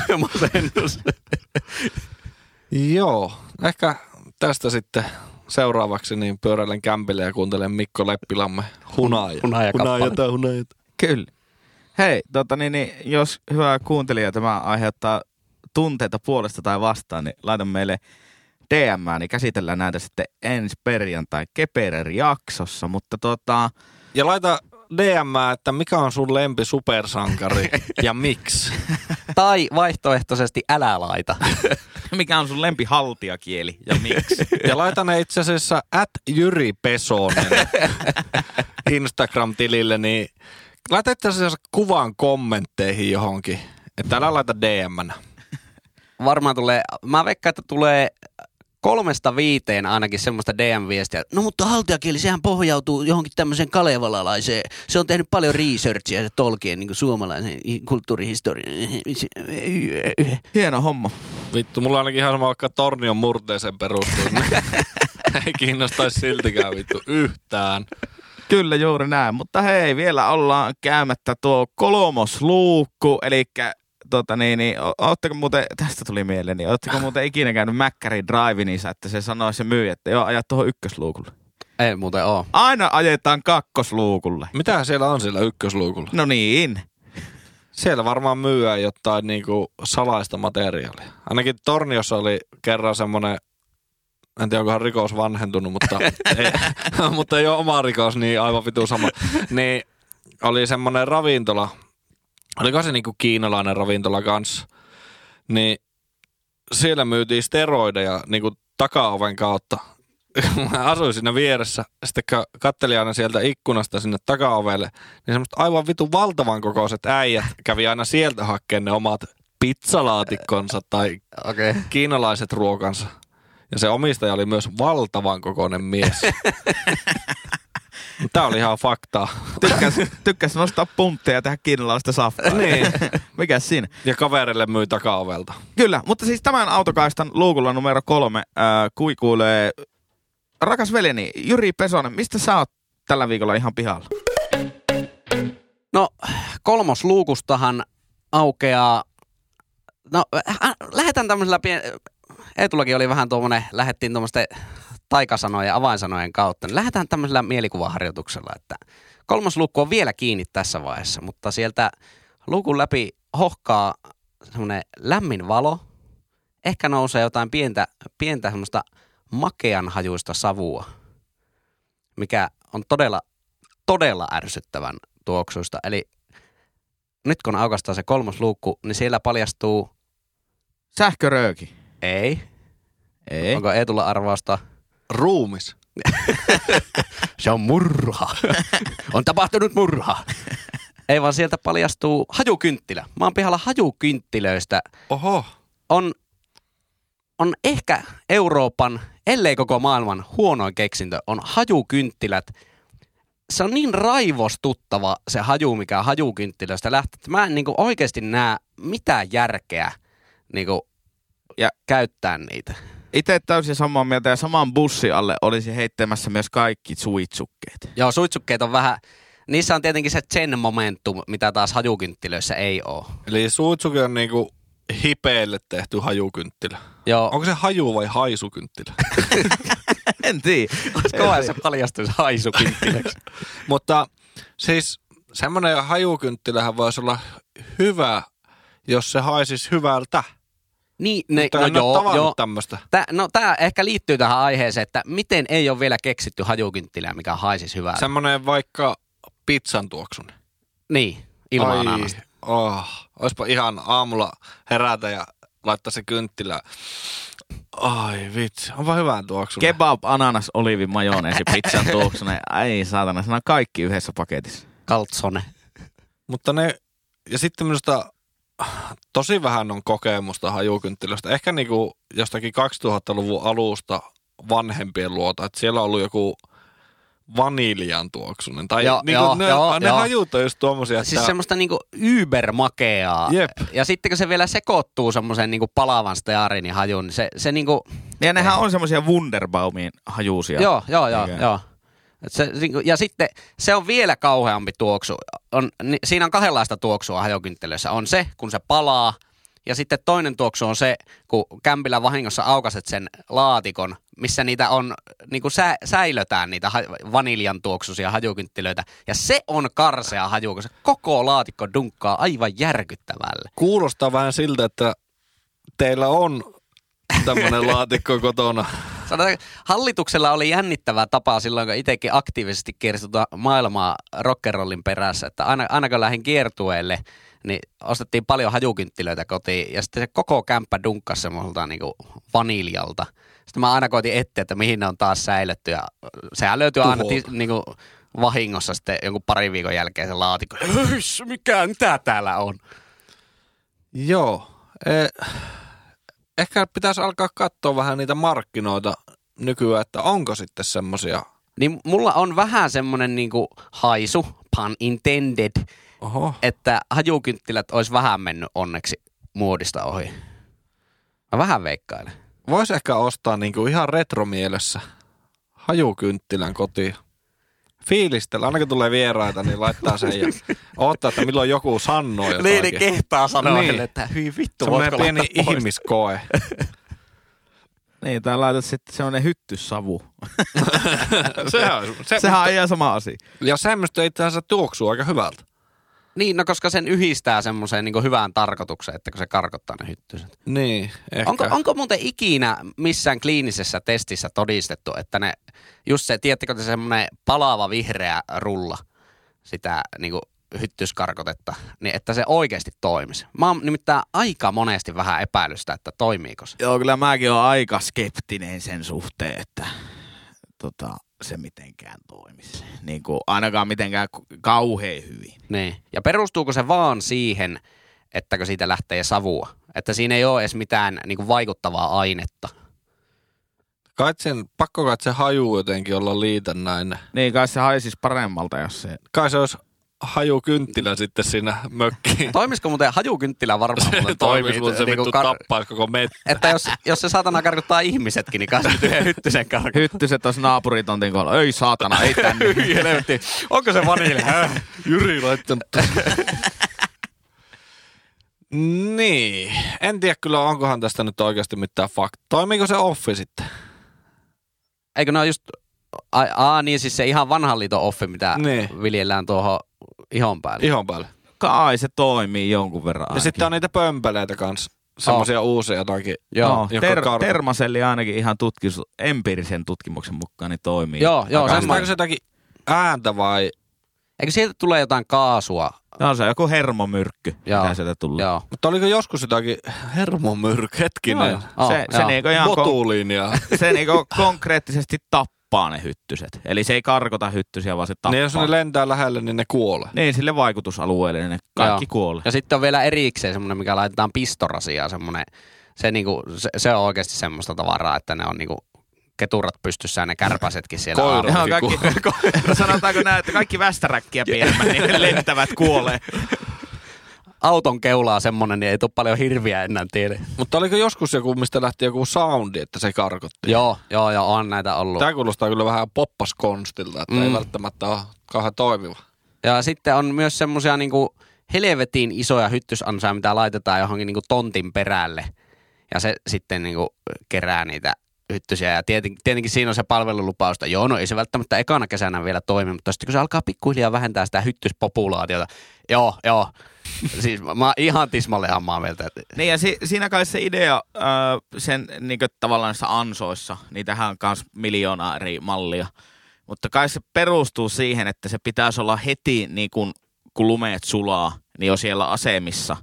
Joo, ehkä tästä sitten... Seuraavaksi niin pyöräilen kämpille ja kuuntelen Mikko Leppilamme Hunajata. Kyllä. Hei, jos hyvä kuuntelija tämä aiheuttaa tunteita puolesta tai vastaan, niin laita meille DM, niin käsitellään näitä sitten ensi perjantai Keperer-jaksossa, mutta Ja laita DM, että mikä on sun lempi supersankari ja miksi? Tai vaihtoehtoisesti älä laita. Mikä on sun lempi haltijakieli ja miksi? Ja laita ne itse asiassa @JyriPesonen Instagram-tilille, niin laita itse asiassa kuvan kommentteihin johonkin, että älä laita DM-nä. Varmaan tulee, mä veikkaan, että tulee 3-5 ainakin semmoista DM-viestiä. No mutta haltijakieli, sehän pohjautuu johonkin tämmöiseen kalevalalaiseen. Se on tehnyt paljon researchia se Tolkien niin suomalaisen kulttuurihistorian. Hieno homma. Vittu, mulla ainakin ihan sama vaikka Tornion murteeseen perustus. Ei kiinnostaisi siltikään vittu yhtään. Kyllä juuri näin, mutta hei, vielä ollaan käymättä tuo 3. luukku, elikkä... ootteko muuten, tästä tuli mieleen, niin ootteko muuten ikinä käynyt Mäkkärin drive-inissa, että se sanoi se myyjä, että joo, ajat tuohon 1. luukulle? Ei muuten oo. Aina ajetaan 2. luukulle. Mitä siellä on siellä 1. luukulla? No niin. Siellä varmaan myyä jotain niinku salaista materiaalia. Ainakin Torniossa oli kerran semmonen, en tiedä onkohan rikos vanhentunut, mutta ei oo oma rikos, niin aivan vitu sama. Niin oli semmonen ravintola. Oliko se niinku kiinalainen ravintola kanssa, niin siellä myytiin steroideja niinku takaoven kautta. Mä asuin siinä vieressä, sitten katselin aina sieltä ikkunasta sinne takaovelle, niin semmoista aivan vitun valtavan kokoiset äijät kävi aina sieltä hakkeen ne omat pitsalaatikkonsa tai kiinalaiset ruokansa. Ja se omistaja oli myös valtavan kokoinen mies. Tää oli ihan faktaa. Tykkäs nostaa puntteja ja tehdä kiinalaista saftaa. Niin. Mikäs siinä? Ja kaverille myy takaovelta. Kyllä, mutta siis tämän autokaistan luukulla numero 3 kuikuilee rakas veljeni Jyri Pesonen. Mistä sä oot tällä viikolla ihan pihalla? No 3. luukustahan aukeaa... No lähetän tämmöisellä Eetulakin oli vähän tuommoinen, lähdettiin tuommoisten taikasanojen, avainsanojen kautta. Niin lähdetään tämmöisellä mielikuvaharjoituksella, että kolmas luukku on vielä kiinni tässä vaiheessa, mutta sieltä luukun läpi hohkaa semmoinen lämmin valo. Ehkä nousee jotain pientä semmoista makeanhajuista savua, mikä on todella ärsyttävän tuoksuista. Eli nyt kun aukaistaan se kolmas luukku, niin siellä paljastuu... Sähkörööki. Ei. Onko Eetulla arvausta? Ruumis. Se on murha. On tapahtunut murha. Ei vaan sieltä paljastuu hajukynttilä. Mä oon pihalla hajukynttilöistä. Oho. On ehkä Euroopan, ellei koko maailman huonoin keksintö, on hajukynttilät. Se on niin raivostuttava se haju, mikä on hajukynttilöistä lähtee. Mä en niinku oikeasti näe mitään järkeä niinku käyttää niitä. Itse täysin samaa mieltä ja saman bussin alle olisi heittämässä myös kaikki suitsukkeet. Joo, suitsukkeet on vähän... Niissä on tietenkin se zen momentum, mitä taas hajukynttilöissä ei ole. Eli suitsuke on niinku... hipeelle tehty hajukynttilä. Joo. Onko se haju vai haisukynttilä? En tiedä. Olisikohan se paljastuisi haisukynttiläksi. Mutta siis semmoinen hajukynttilähän voisi olla hyvä, jos se haisisi hyvältä. Niin, mutta en ole tavannut tämmöistä. Tämä ehkä liittyy tähän aiheeseen, että miten ei ole vielä keksitty hajukynttilää, mikä haisisi hyvältä. Semmoinen vaikka pizzan tuoksunen. Niin, ilman ananasta. Oh, oispa ihan aamulla herätä ja laittaa se kynttilä. Ai vitsi, onpa hyvää tuoksuna. Kebab, ananas, oliivi, majoneesi, pizzan tuoksuna. Ai saatana, se on kaikki yhdessä paketissa. Kaltsone. Mutta ne, ja sitten minusta tosi vähän on kokemusta hajukynttilöstä. Ehkä niinku jostakin 2000-luvun alusta vanhempien luota, että siellä on ollut joku... vaniljan tuoksunen. Tai joo, niin joo, ne hajut on just tuommoisia. Että... Siis semmoista niinku ybermakeaa. Jep. Ja sitten kun se vielä sekoittuu semmoisen niinku palavan stearinin hajuun, niin se niinku... Ja nehän on semmoisia Wunderbaumin hajuusia. Joo. Se, ja sitten se on vielä kauheampi tuoksu. Siinä on kahdenlaista tuoksua hajukynttilössä. On se, kun se palaa. Ja sitten toinen tuoksu on se, kun kämpillä vahingossa aukaset sen laatikon, missä niitä on, niin kuin säilötään niitä vaniljan tuoksuisia hajukynttilöitä. Ja se on karsea haju, kun se koko laatikko dunkkaa aivan järkyttävälle. Kuulostaa vähän siltä, että teillä on tämmöinen laatikko kotona. Hallituksella oli jännittävää tapaa silloin, kun itsekin aktiivisesti kiertui maailmaa rock'n'rollin perässä. Että aina kun lähdin kiertueelle... niin ostettiin paljon hajukynttilöitä kotiin ja sitten se koko kämppä dunkkasi semmoiselta niinku vaniljalta. Sitten mä aina koitin etsiä, että mihin ne on taas säilytty ja sehän löytyy aina niinku vahingossa sitten jonkun parin viikon jälkeen se laatikko. Mikä mitä täällä on? Joo. Ehkä pitäisi alkaa katsoa vähän niitä markkinoita nykyään, että onko sitten semmoisia. Niin mulla on vähän semmoinen niinku haisu, pun intended. Oho. Että hajukynttilät olisi vähän mennyt onneksi muodista ohi. Mä vähän veikkailen. Voisi ehkä ostaa niinku ihan retromielessä hajukynttilän kotiin. Fiilistellä. Aina kun tulee vieraita, niin laittaa sen ja odottaa, että milloin joku sanoo jotakin. Niin kehtaa sanoa, että hyvin vittu. Semmoinen pieni ihmiskoe. Niin, tai laitat sitten semmoinen hyttyssavu. Sehän on ihan sama asia. Ja semmoista itse asiassa tuoksuu aika hyvältä. Niin, no koska sen yhdistää semmoiseen niin hyvään tarkoitukseen, että kun se karkottaa ne hyttyset. Niin, ehkä. Onko muuten ikinä missään kliinisessä testissä todistettu, että ne, just se, tiedättekö te semmoinen palaava vihreä rulla sitä niin hyttyskarkotetta, niin että se oikeasti toimisi? Mä oon nimittäin aika monesti vähän epäilystä, että toimiiko se. Joo, kyllä mäkin oon aika skeptinen sen suhteen, että se mitenkään toimisi. Niin kuin ainakaan mitenkään kauhean hyvin. Niin. Ja perustuuko se vaan siihen, ettäkö siitä lähtee savua? Että siinä ei ole edes mitään niin kuin vaikuttavaa ainetta. Pakko kai se haju jotenkin olla liitännäinen. Niin, kai se haisisi paremmalta, jos se... Kai se olisi hajukynttilä sitten siinä mökkiin. Toimisiko muuten hajukynttilä varmaan? Toimis, mutta se vittu tappaa koko mettä. Että jos se saatana karkottaa ihmisetkin, niin kai nyt yhden hyttysen karkottaa. Hyttyset olisi naapuritontin kohdalla. Ei saatana, ei tänne. Onko se vanilja? Jyri laittanut. Niin, en tiedä kyllä, onkohan tästä nyt oikeasti mitään faktaa. Toimiiko se offi sitten? Eikö ne just, niin siis se ihan vanhan liiton offi, mitä niin viljellään tuohon ihon päälle. Ihon päälle. Kai se toimii jonkun verran. Ja sitten on niitä pömpeleitä kanssa. Semmoisia uusia jotakin. Joo. Termaselli ainakin ihan empiirisen tutkimuksen mukaan niin toimii. Joo. Onko se jotakin ääntä vai? Eikö sieltä tule jotain kaasua? No se on joku hermomyrkky, mitä sieltä tulee. Joo. Mutta oliko joskus jotakin hermomyrkky, hetkinen? Joo. Se niinku ihan botuliinia. Se niinku konkreettisesti tappaa ne hyttyset. Eli se ei karkota hyttysiä, vaan se tappaa. Niin jos ne lentää lähelle, niin ne kuolee. Niin, sille vaikutusalueelle niin ne kaikki kuolee. Ja sitten on vielä erikseen semmoinen, mikä laitetaan pistorasiaan. Se on oikeasti semmoista tavaraa, että ne on niinku keturat pystyssä ja ne kärpäsetkin siellä. Sanotaanko näin, että kaikki västäräkkiä pienemmän, niin ne lentävät kuolee. Auton keulaa semmonen, niin ei tule paljon hirviä enää tiedä. Mutta oliko joskus joku, mistä lähti joku soundi, että se karkotti? Joo, on näitä ollut. Tämä kuulostaa kyllä vähän poppaskonstilla, että ei välttämättä ole kauhean toimiva. Ja sitten on myös semmosia niinku helvetin isoja hyttysansoja, mitä laitetaan johonkin niinku tontin perälle. Ja se sitten niinku kerää niitä hyttysiä. Ja tietenkin siinä on se palvelulupausta. Joo, no ei se välttämättä ekana kesänä vielä toimi, mutta sitten kun se alkaa pikkuhiljaa vähentää sitä hyttyspopulaatiota. Joo. Siis mä ihan tismalleen hammaa mieltä. Niin ja siinä kai se idea sen niinku tavallaan niissä ansoissa, niitähän on kans miljoonaa eri mallia. Mutta kai se perustuu siihen, että se pitäisi olla heti niin kun lumeet sulaa, niin jo siellä asemissa.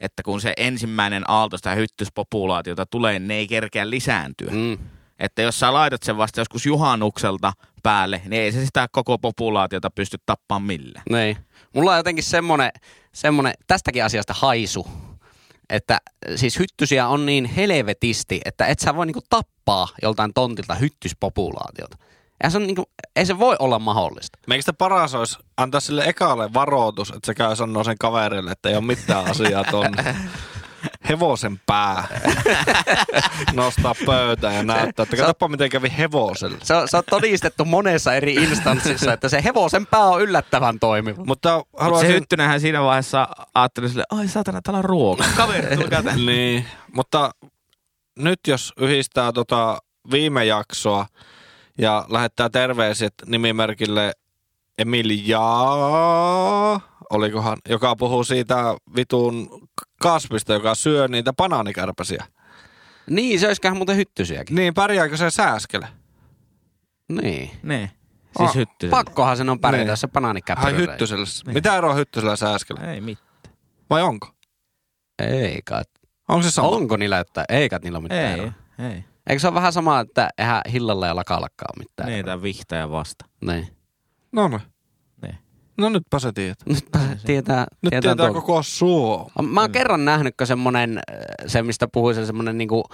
Että kun se ensimmäinen aalto sitä hyttyspopulaatiota tulee, niin ne ei kerkeä lisääntyä. Mm. Että jos sä laitat sen vasta joskus juhannukselta päälle, niin ei se sitä koko populaatiota pysty tappaan millään. Niin. Mulla on jotenkin semmoinen tästäkin asiasta haisu, että siis hyttysiä on niin helvetisti, että et sä voi niinku tappaa joltain tontilta hyttyspopulaatiota. Ei se voi olla mahdollista. Meikö sitä paras olisi antaa sille ekalle varoitus, että se käy sanoa sen kaverille, että ei ole mitään asiaa tonne. Hevosen pää. Nostaa pöytään ja näyttää, että katsoppa miten kävi hevoselle. Se on todistettu monessa eri instanssissa, että se hevosen pää on yllättävän toimiva. Mutta se hyttynähän siinä vaiheessa ajatteli silleen, ai saatana, täällä on ruoka. Kaveri, tulkaa tänne. Niin, mutta nyt jos yhdistää viime jaksoa ja lähettää terveiset nimimerkille Emilia, olikohan, joka puhuu siitä vitun kasvista, joka syö niitä banaanikärpäsiä. Niin, se olisiköhän muuten hyttysiäkin. Niin, pärjääkö se sääskele? Niin. Siis hyttysellä. Pakkohan sen on pärjätä, niin. Se banaanikärpäsiä. Hyttysellä. Niin. Mitä eroa hyttysellä ja sääskellä? Ei mitään. Vai onko? Ei kai. Onko se sama? Onko niillä jotain? Ei kai niillä mitään eroa. Ei. Eikö se ole vähän sama, että eihän hillalla ja lakalakkaa ole mitään? Niin, tämä vihtäjä vasta. Niin. No nytpä se tietää. Nyt tietää koko Suomi. Mä oon kerran nähnyt se mistä puhuisin, semmonen niinku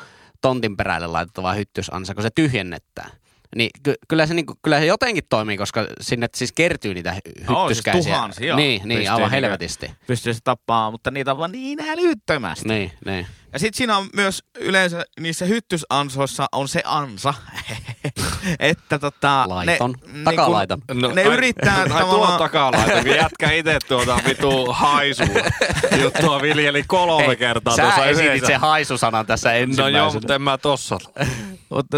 tontin perälle laitettava hyttysansa, kun se tyhjennetään. Niin kyllä se jotenkin toimii, koska sinne siis kertyy niitä hyttyskäisiä. Siis tuhansia. Niin, aivan helvetisti. Pystyy se tappaa, mutta niitä on vaan niin älyttömästi. Niin. Ja sit siinä on myös yleensä niissä hyttysansoissa on se ansa, että laiton. Takalaita. Ne yrittää tuo takalaita, kun jätkä ite tuota vitu haisua. Juttua viljeli 3 kertaa tuossa yhdessä. Sä esitit se haisusanan tässä ensimmäisenä. No joo, mutta en mä tossa. Mutta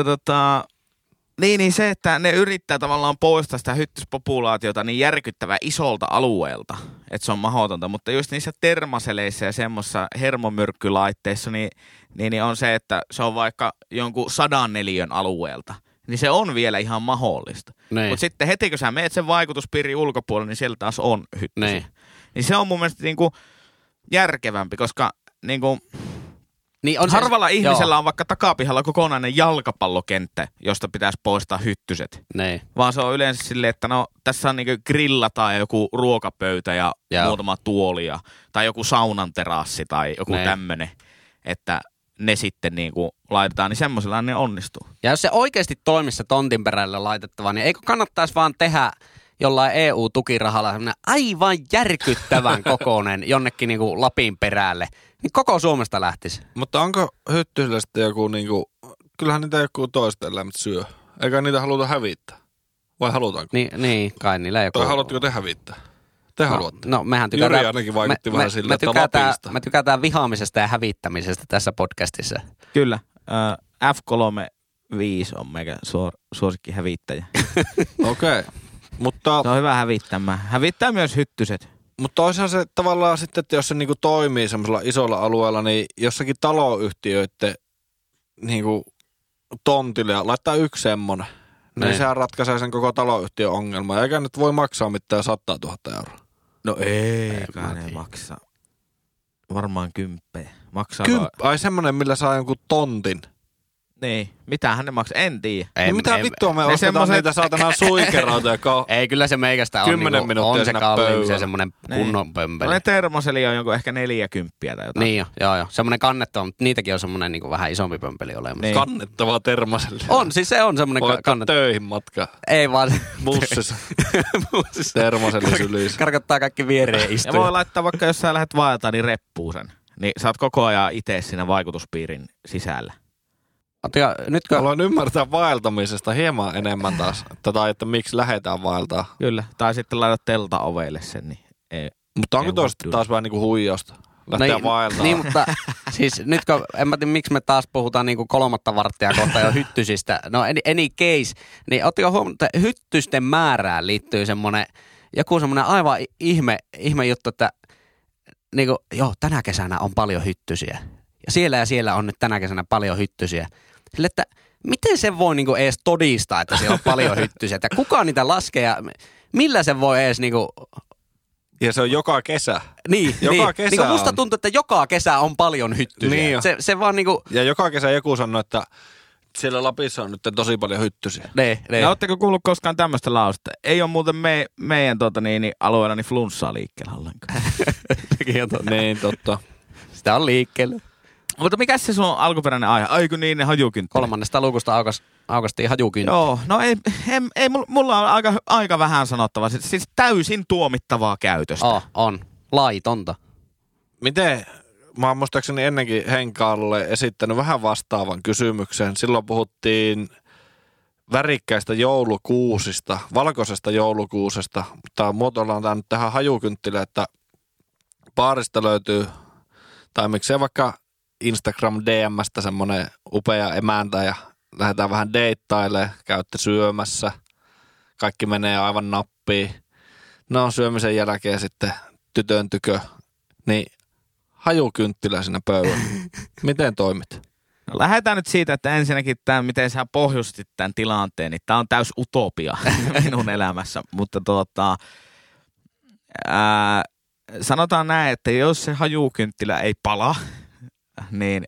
Niin se, että ne yrittää tavallaan poistaa sitä hyttyspopulaatiota niin järkyttävän isolta alueelta, että se on mahdotonta. Mutta just niissä termaseleissä ja semmoisissa hermomyrkkylaitteissa, niin on se, että se on vaikka jonkun 100 neliön alueelta. Niin se on vielä ihan mahdollista. Mutta sitten heti kun sä meet sen vaikutuspiirin ulkopuolelle, niin siellä taas on hyttysiä. Niin se on mun mielestä niinku järkevämpi, koska niinku niin on harvalla se, ihmisellä on vaikka takapihalla kokonainen jalkapallokenttä, josta pitäisi poistaa hyttyset. Nein. Vaan se on yleensä silleen, että tässä on niinku grillataan joku ruokapöytä ja muutama tuoli tai joku saunan terassi tai joku tämmönen, että ne sitten niinku laitetaan, niin semmoisella ne onnistuu. Ja jos se oikeasti toimisi se tontin perälle laitettava, niin eikö kannattaisi vaan tehdä jollain EU-tukirahalla semmoinen aivan järkyttävän kokoinen jonnekin niinku Lapin perälle, niin koko Suomesta lähtisi. Mutta onko hyttysillä sitten joku niinku, kyllähän niitä joku toista eläimet syö, eikä niitä haluta hävittää, vai halutaanko? Niin kai niillä joku. Tai haluatteko te hävittää? Te haluatte. No, mehän tykätään. Juri ainakin vaikutti vähän sillä, että Lapista. Me tykätään vihaamisesta ja hävittämisestä tässä podcastissa. Kyllä. F35 on meikä suosikki hävittäjä. Okei. Okay. Mutta... Se on hyvä hävittämään. Hävittää myös hyttyset. Mutta toisaan se tavallaan sitten, että jos se niinku toimii semmoisella isolla alueella, niin jossakin taloyhtiöiden niinku tontille ja laittaa yksi semmoinen. Niin sehän ratkaisee sen koko taloyhtiön ongelman. Eikä nyt voi maksaa mitään 100 000 euroa. No eikä ne maksaa. Varmaan 10. Maksaa. Ai semmoinen, millä saa jonkun tontin. Niin. Mitähän ne maksaa? En tiedä. No mitä vittua me ostetaan semmoset... niitä saatanaan suikeroita, joka ei, kyllä se meikästä on 10 minuuttia siinä pöydällä. On se semmoinen kunnon pömpeli. No ne termoseli on jonkun ehkä 40 tai jotain. Niin jo, joo. Semmoinen kannettava, mutta niitäkin on semmoinen niin vähän isompi pömpeli olemassa. Niin. Kannettava termoseli. On, siis se on semmoinen kannettava. Töihin matkaa. Ei vaan. Bussissa. Bussissa. Termoseli sylissä. Karkottaa kaikki viereen istuja. Ja voi laittaa vaikka, jos sä lähdet vaeltaan, niin reppuun sen. Niin sä oot koko ajan itse siinä vaikutuspiirin sisällä. Ja nytkö... Haluan ymmärtää vaeltamisesta hieman enemmän taas. Tai että miksi lähdetään vaeltaan. Kyllä. Tai sitten laitat telta ovelle sen. Niin ei, mutta onko toista taas vähän niin kuin huijausta? Lähteä no, vaeltaan. Niin, mutta siis nytkö, en mä tiedä miksi me taas puhutaan niin kuin 3 varttia kohta jo hyttysistä. No any case. Niin ootko huomannut, että hyttysten määrään liittyy semmoinen, joku semmoinen aivan ihme juttu, että niin kuin, joo, tänä kesänä on paljon hyttysiä. Ja siellä on nyt tänä kesänä paljon hyttysiä. Sille, että miten se voi niinku edes todistaa, että siellä on paljon hyttysiä? Että kuka niitä laskee ja millä se voi edes niinku... Ja se on joka kesä. Niin, joka niin. Kesä niin musta on. Tuntuu, että joka kesä on paljon hyttysiä. Niin se vaan niinku... Ja joka kesä joku sanoo, että siellä Lapissa on nyt tosi paljon hyttysiä. Ne. Oletteko kuullut koskaan tämmöistä lausta? Ei ole muuten meidän alueena niin flunssaa liikkeellä ollenkaan. Niin, totta. Sitä on liikkeellä. Mutta mikä se sun alkuperäinen aihe? Aiku niin, ne hajukynttilät. 3. luukusta aukaistiin hajukynttilät. Joo, no ei mulla on aika vähän sanottavaa. Siis täysin tuomittavaa käytöstä. On. Laitonta. Miten? Mä oon muistaakseni ennenkin Henkaalle esittänyt vähän vastaavan kysymyksen. Silloin puhuttiin värikkäistä joulukuusista, valkoisesta joulukuusesta. Mutta muotoillaan tää nyt tähän hajukynttilä, että baarista löytyy, tai miksei vaikka... Instagram DM:stä semmoinen upea emäntä ja lähdetään vähän deittailemaan, käytte syömässä. Kaikki menee aivan nappiin. No syömisen jälkeen sitten tytön tykö, niin hajukynttilä siinä pöydällä. Miten toimit? No lähdetään nyt siitä, että ensinnäkin tämä, miten sä pohjustit tämän tilanteen, niin tämä on täys utopia minun elämässä. Mutta sanotaan näin, että jos se hajukynttilä ei pala, niin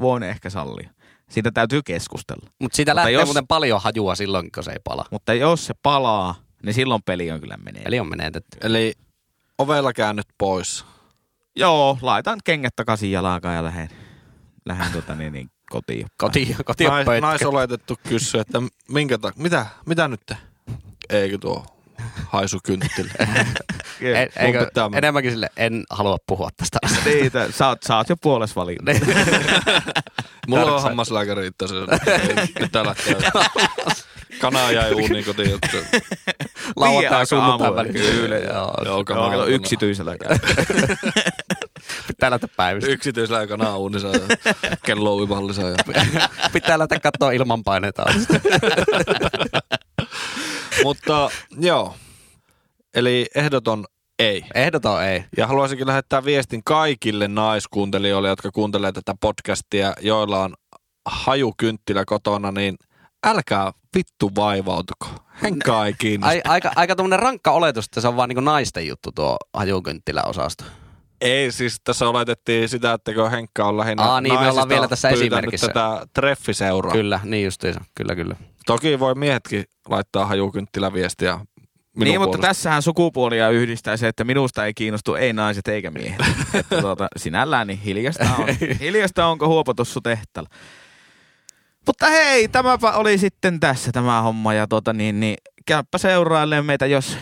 voin ehkä sallia. Siitä täytyy keskustella. Mutta siitä lähtee muuten paljon hajua silloin, kun se ei pala. Mutta jos se palaa, niin silloin peli on kyllä menetetty. Eli on menetetty. Eli ovella käännyt pois. Joo, laitan kengät takaisin jalkaan ja lähden kotiin. Kotiin pöytkä. Naisoletettu kysyy, että mitä nyt? Eikö tuo haisukynttilä? Eikö enemmänkin sille, en halua puhua tästä asiasta. Niitä, sä oot jo puolessa valinnut. Mulla on hammaslääkäri itse asiassa. Nyt täällä kanaa jäi uuniin kotiin. Lauantaa sunnuntaan väliin. Joo, yksityisellä käy. Pitää lähteä päivistä. Yksityisellä kanaa uunissa ja kello uimallissa. Pitää lähteä katsoa ilmanpaineita. Mutta joo. Eli ehdoton ei. Ehdoton ei. Ja haluaisinkin lähettää viestin kaikille naiskuuntelijoille, jotka kuuntelee tätä podcastia, joilla on hajukynttilä kotona, niin älkää vittu vaivautuko. Henkaa ei kiinnosta. Aika tommonen rankka oletus, että se on vaan niinku naisten juttu tuo hajukynttiläosasto. Ei, siis tässä oletettiin sitä, että kun Henkka on lähinnä me ollaan vielä tässä esimerkissä. Tätä treffiseuraa. Kyllä, niin justiinsa. Kyllä. Toki voi miehetkin laittaa hajukynttiläviestiä. Minun niin, puolesta. Mutta tässähän sukupuolia yhdistää se, että minusta ei kiinnostu ei naiset eikä miehet. Että sinällään niin hiljasta onko huopotussu tehtällä. Mutta hei, tämäpä oli sitten tässä tämä homma ja käypä seurailemaan meitä, jos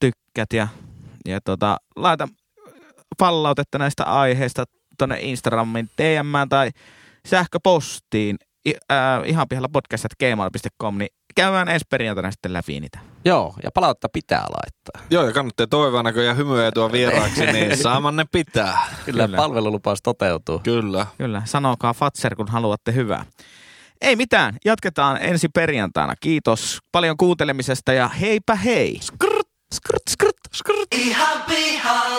tykkäät ja laita palautetta näistä aiheista tonne Instagramin DM:ään tai sähköpostiin ihanpihalla podcast@gmail.com, niin käydään ensi perjantaina sitten läpi niitä. Joo, ja palautetta pitää laittaa. Joo, ja kannattaa toivoa näköjään hymyä tuon vieraaksi, niin saamanne pitää. Kyllä, palvelulupaus toteutuu. Kyllä. Kyllä, sanokaa Fatser, kun haluatte hyvää. Ei mitään, jatketaan ensi perjantaina. Kiitos paljon kuuntelemisesta ja heipä hei. Skrrt, skrrt, skrrt, skrrt. Ihan pihaa.